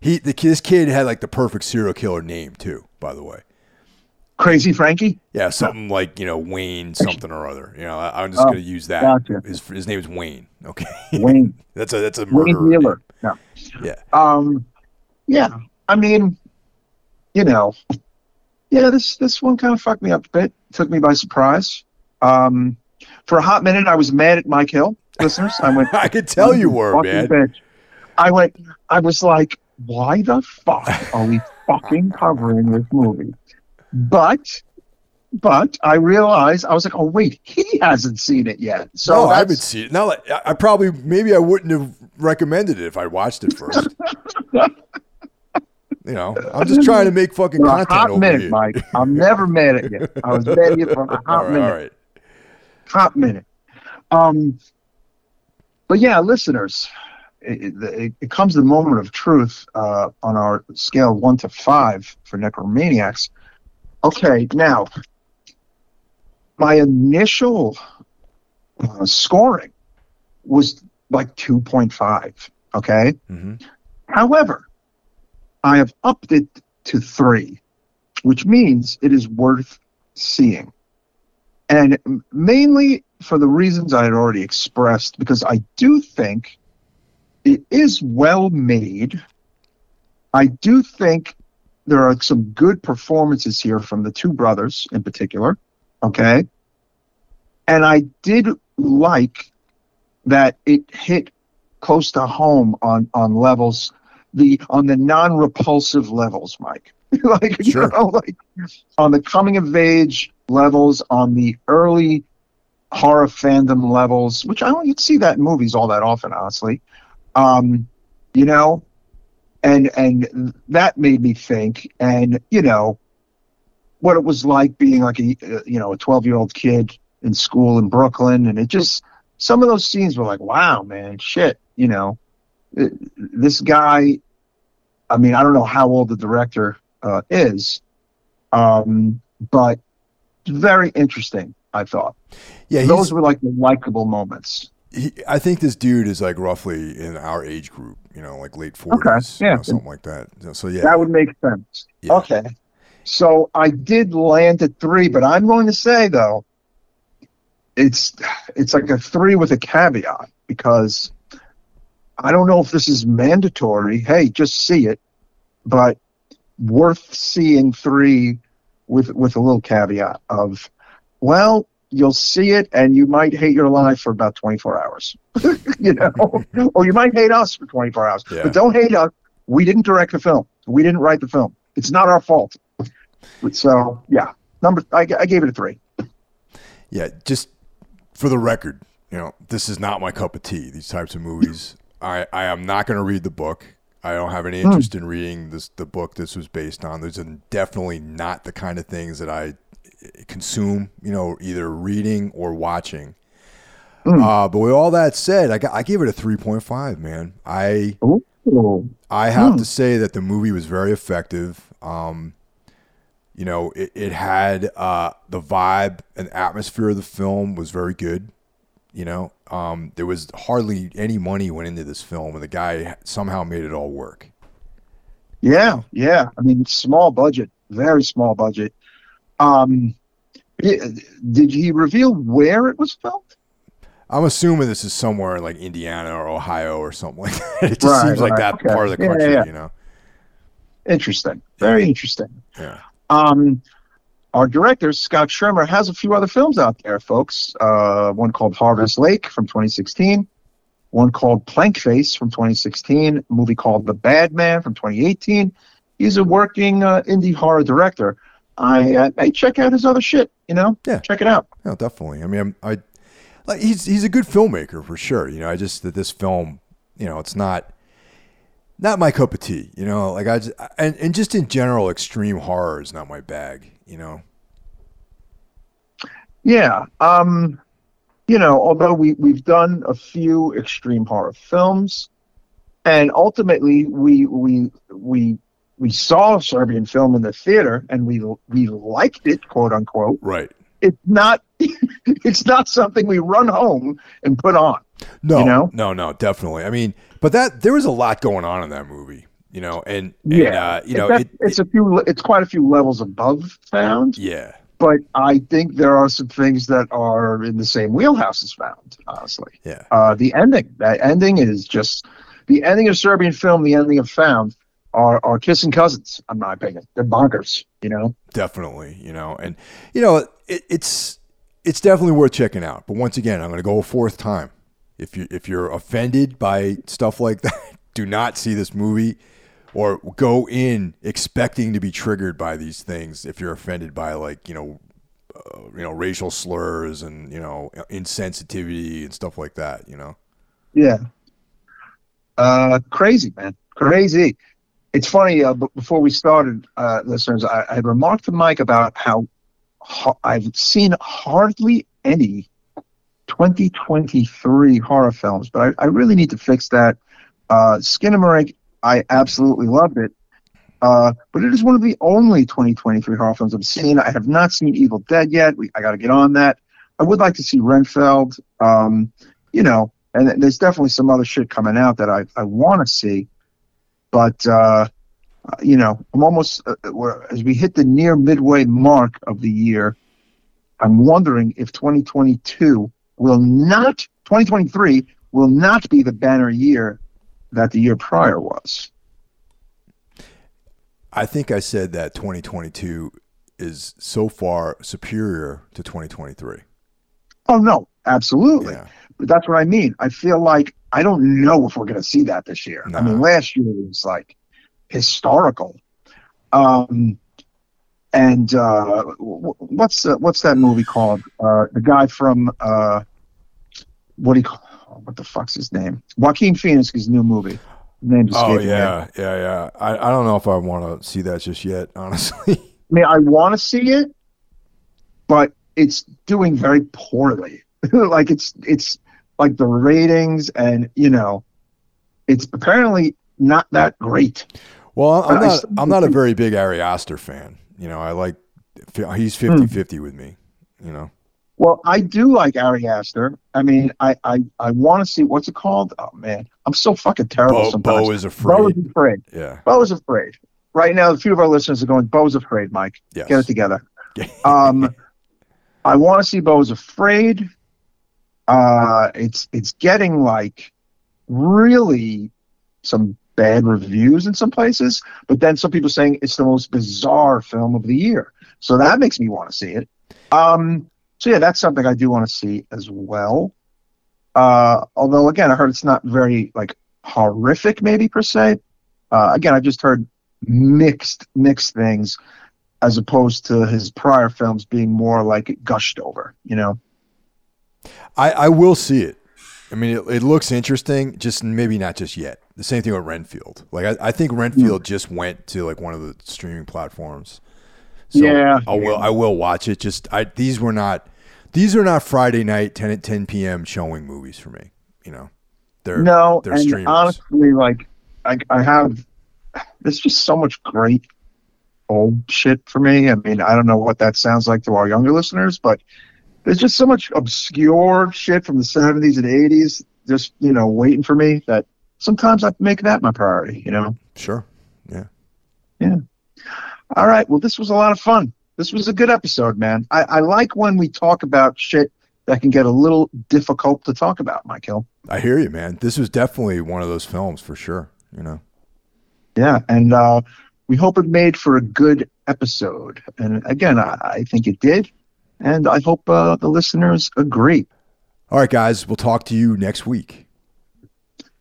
This kid had like the perfect serial killer name too, by the way. Crazy Frankie? Yeah. Something like, you know, Wayne something or other, you know, I'm just going to use that. Gotcha. His name is Wayne. Okay. Wayne. that's a murderer. Wayne Miller. No. Yeah. Yeah. I mean, you know, yeah, this one kind of fucked me up a bit. Took me by surprise. For a hot minute, I was mad at Mike Hill, listeners. I went. I could tell you were, man. Bitch. I was like, why the fuck are we fucking covering this movie? But I realized, I was like, oh, wait, he hasn't seen it yet. So no, I haven't seen it. No, I wouldn't have recommended it if I watched it first. You know, I'm just trying to make fucking content. A hot minute, Mike. I'm never mad at you. I was mad at you for a hot minute. All right. Hot minute. But yeah, listeners, it comes the moment of truth on our scale 1 to 5 for Necromaniacs. Okay, now, my initial scoring was like 2.5, okay? Mm-hmm. However, I have upped it to 3, which means it is worth seeing. And mainly for the reasons I had already expressed, because I do think it is well made. I do think there are some good performances here from the two brothers in particular, okay? And I did like that it hit close to home on levels, on the non-repulsive levels, Mike. Like, sure. You know, like on the coming of age levels, on the early horror fandom levels, which I don't see that in movies all that often, honestly. You know, and that made me think, and you know, what it was like being like a 12-year-old kid in school in Brooklyn, and it just, some of those scenes were like, wow, man, shit, you know, this guy. I mean, I don't know how old the director is, but very interesting, I thought. Yeah, those were like the likable moments. I think this dude is like roughly in our age group, you know, like late 40s, okay, yeah, you know, something like that. So yeah, that would make sense. Yeah. Okay, so I did land at 3, but I'm going to say though, it's like a 3 with a caveat, because I don't know if this is mandatory. Hey, just see it, but worth seeing 3 with a little caveat of, well, you'll see it and you might hate your life for about 24 hours, you know, or you might hate us for 24 hours, yeah. But don't hate us. We didn't direct the film. We didn't write the film. It's not our fault. So yeah, I gave it a 3. Yeah. Just for the record, you know, this is not my cup of tea, these types of movies. I am not going to read the book. I don't have any interest in reading the book this was based on. Those are definitely not the kind of things that I consume, you know, either reading or watching. But with all that said, I give it a 3.5, man. I have to say that the movie was very effective. You know, it had the vibe and atmosphere of the film was very good. You know, there was hardly any money went into this film, and the guy somehow made it all work. Yeah. I mean, small budget, very small budget. Did he reveal where it was filmed? I'm assuming this is somewhere in like Indiana or Ohio or something like that. It just seems like that part of the country, you know. Interesting. Very interesting. Yeah. Our director, Scott Schirmer, has a few other films out there, folks. One called Harvest Lake from 2016. One called Plankface from 2016. A movie called The Bad Man from 2018. He's a working indie horror director. I may check out his other shit, you know? Yeah. Check it out. Yeah, definitely. I mean, he's a good filmmaker for sure. You know, I just that this film, you know, it's not my cup of tea. You know, like and just in general, extreme horror is not my bag. You know. Yeah, you know, although we've done a few extreme horror films, and ultimately we saw a Serbian film in the theater and we liked it, quote unquote. Right. It's not something we run home and put on. No, you know? No, definitely. I mean, but there was a lot going on in that movie, you know, you know, it's quite a few levels above Found. Yeah. But I think there are some things that are in the same wheelhouse as Found, honestly. Yeah. The ending of Serbian Film, the ending of Found are kissing cousins, in my opinion. They're bonkers, you know? Definitely, you know, and you know, it's definitely worth checking out. But once again, I'm going to go a fourth time. If you're offended by stuff like that, do not see this movie or go in expecting to be triggered by these things. If you're offended by, like, you know, racial slurs and, you know, insensitivity and stuff like that, you know? Yeah. Crazy, man. Crazy. It's funny. But before we started, listeners, I had remarked to Mike about how I've seen hardly any 2023 horror films, but I really need to fix that. Skinamarink, I absolutely loved it, but it is one of the only 2023 horror films I've seen. I have not seen Evil Dead yet. I got to get on that. I would like to see Renfield, you know, and there's definitely some other shit coming out that I want to see, but you know, I'm almost as we hit the near midway mark of the year, I'm wondering if 2023 will not be the banner year that the year prior was. I think I said that 2022 is so far superior to 2023. Oh no, absolutely. Yeah. That's what I mean. I feel like I don't know if we're going to see that this year. Nah. I mean, last year it was like historical. And what's that movie called? The guy from what the fuck's his name? Joaquin Phoenix's new movie. Yeah. I don't know if I want to see that just yet, honestly. I mean, I want to see it, but it's doing very poorly. Like it's like the ratings, and you know, it's apparently not that great. Well, I'm not a very big Ari Aster fan. You know, he's 50-50 with me, you know. Well, I do like Ari Aster. I mean, I want to see, what's it called? Oh, man. I'm so fucking terrible sometimes. Bo is Afraid. Yeah. Bo is Afraid. Right now, a few of our listeners are going, Bo's Afraid, Mike. Yes. Get it together. I want to see Bo is Afraid. It's getting, like, really some bad reviews in some places, but then some people saying it's the most bizarre film of the year. So that makes me want to see it. So yeah, that's something I do want to see as well. Although again, I heard it's not very like horrific, maybe per se. Again, I just heard mixed things as opposed to his prior films being more like gushed over, you know? I will see it. I mean, it looks interesting, just maybe not just yet. The same thing with Renfield. Like I think Renfield just went to like one of the streaming platforms. So yeah, I will watch it. These are not Friday night 10 p.m. showing movies for me. You know, they're and streamers. Honestly, like I have, there's just so much great old shit for me. I mean, I don't know what that sounds like to our younger listeners, but there's just so much obscure shit from the 70s and 80s just, you know, waiting for me that sometimes I make that my priority, you know? Sure. Yeah. Yeah. All right. Well, this was a lot of fun. This was a good episode, man. I like when we talk about shit that can get a little difficult to talk about, Michael. I hear you, man. This was definitely one of those films for sure, you know? Yeah. And we hope it made for a good episode. And again, I think it did. And I hope the listeners agree. All right, guys, we'll talk to you next week.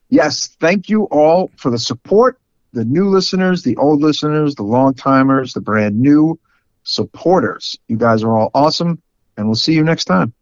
Yes, thank you all for the support, the new listeners, the old listeners, the long-timers, the brand new supporters. You guys are all awesome, and we'll see you next time.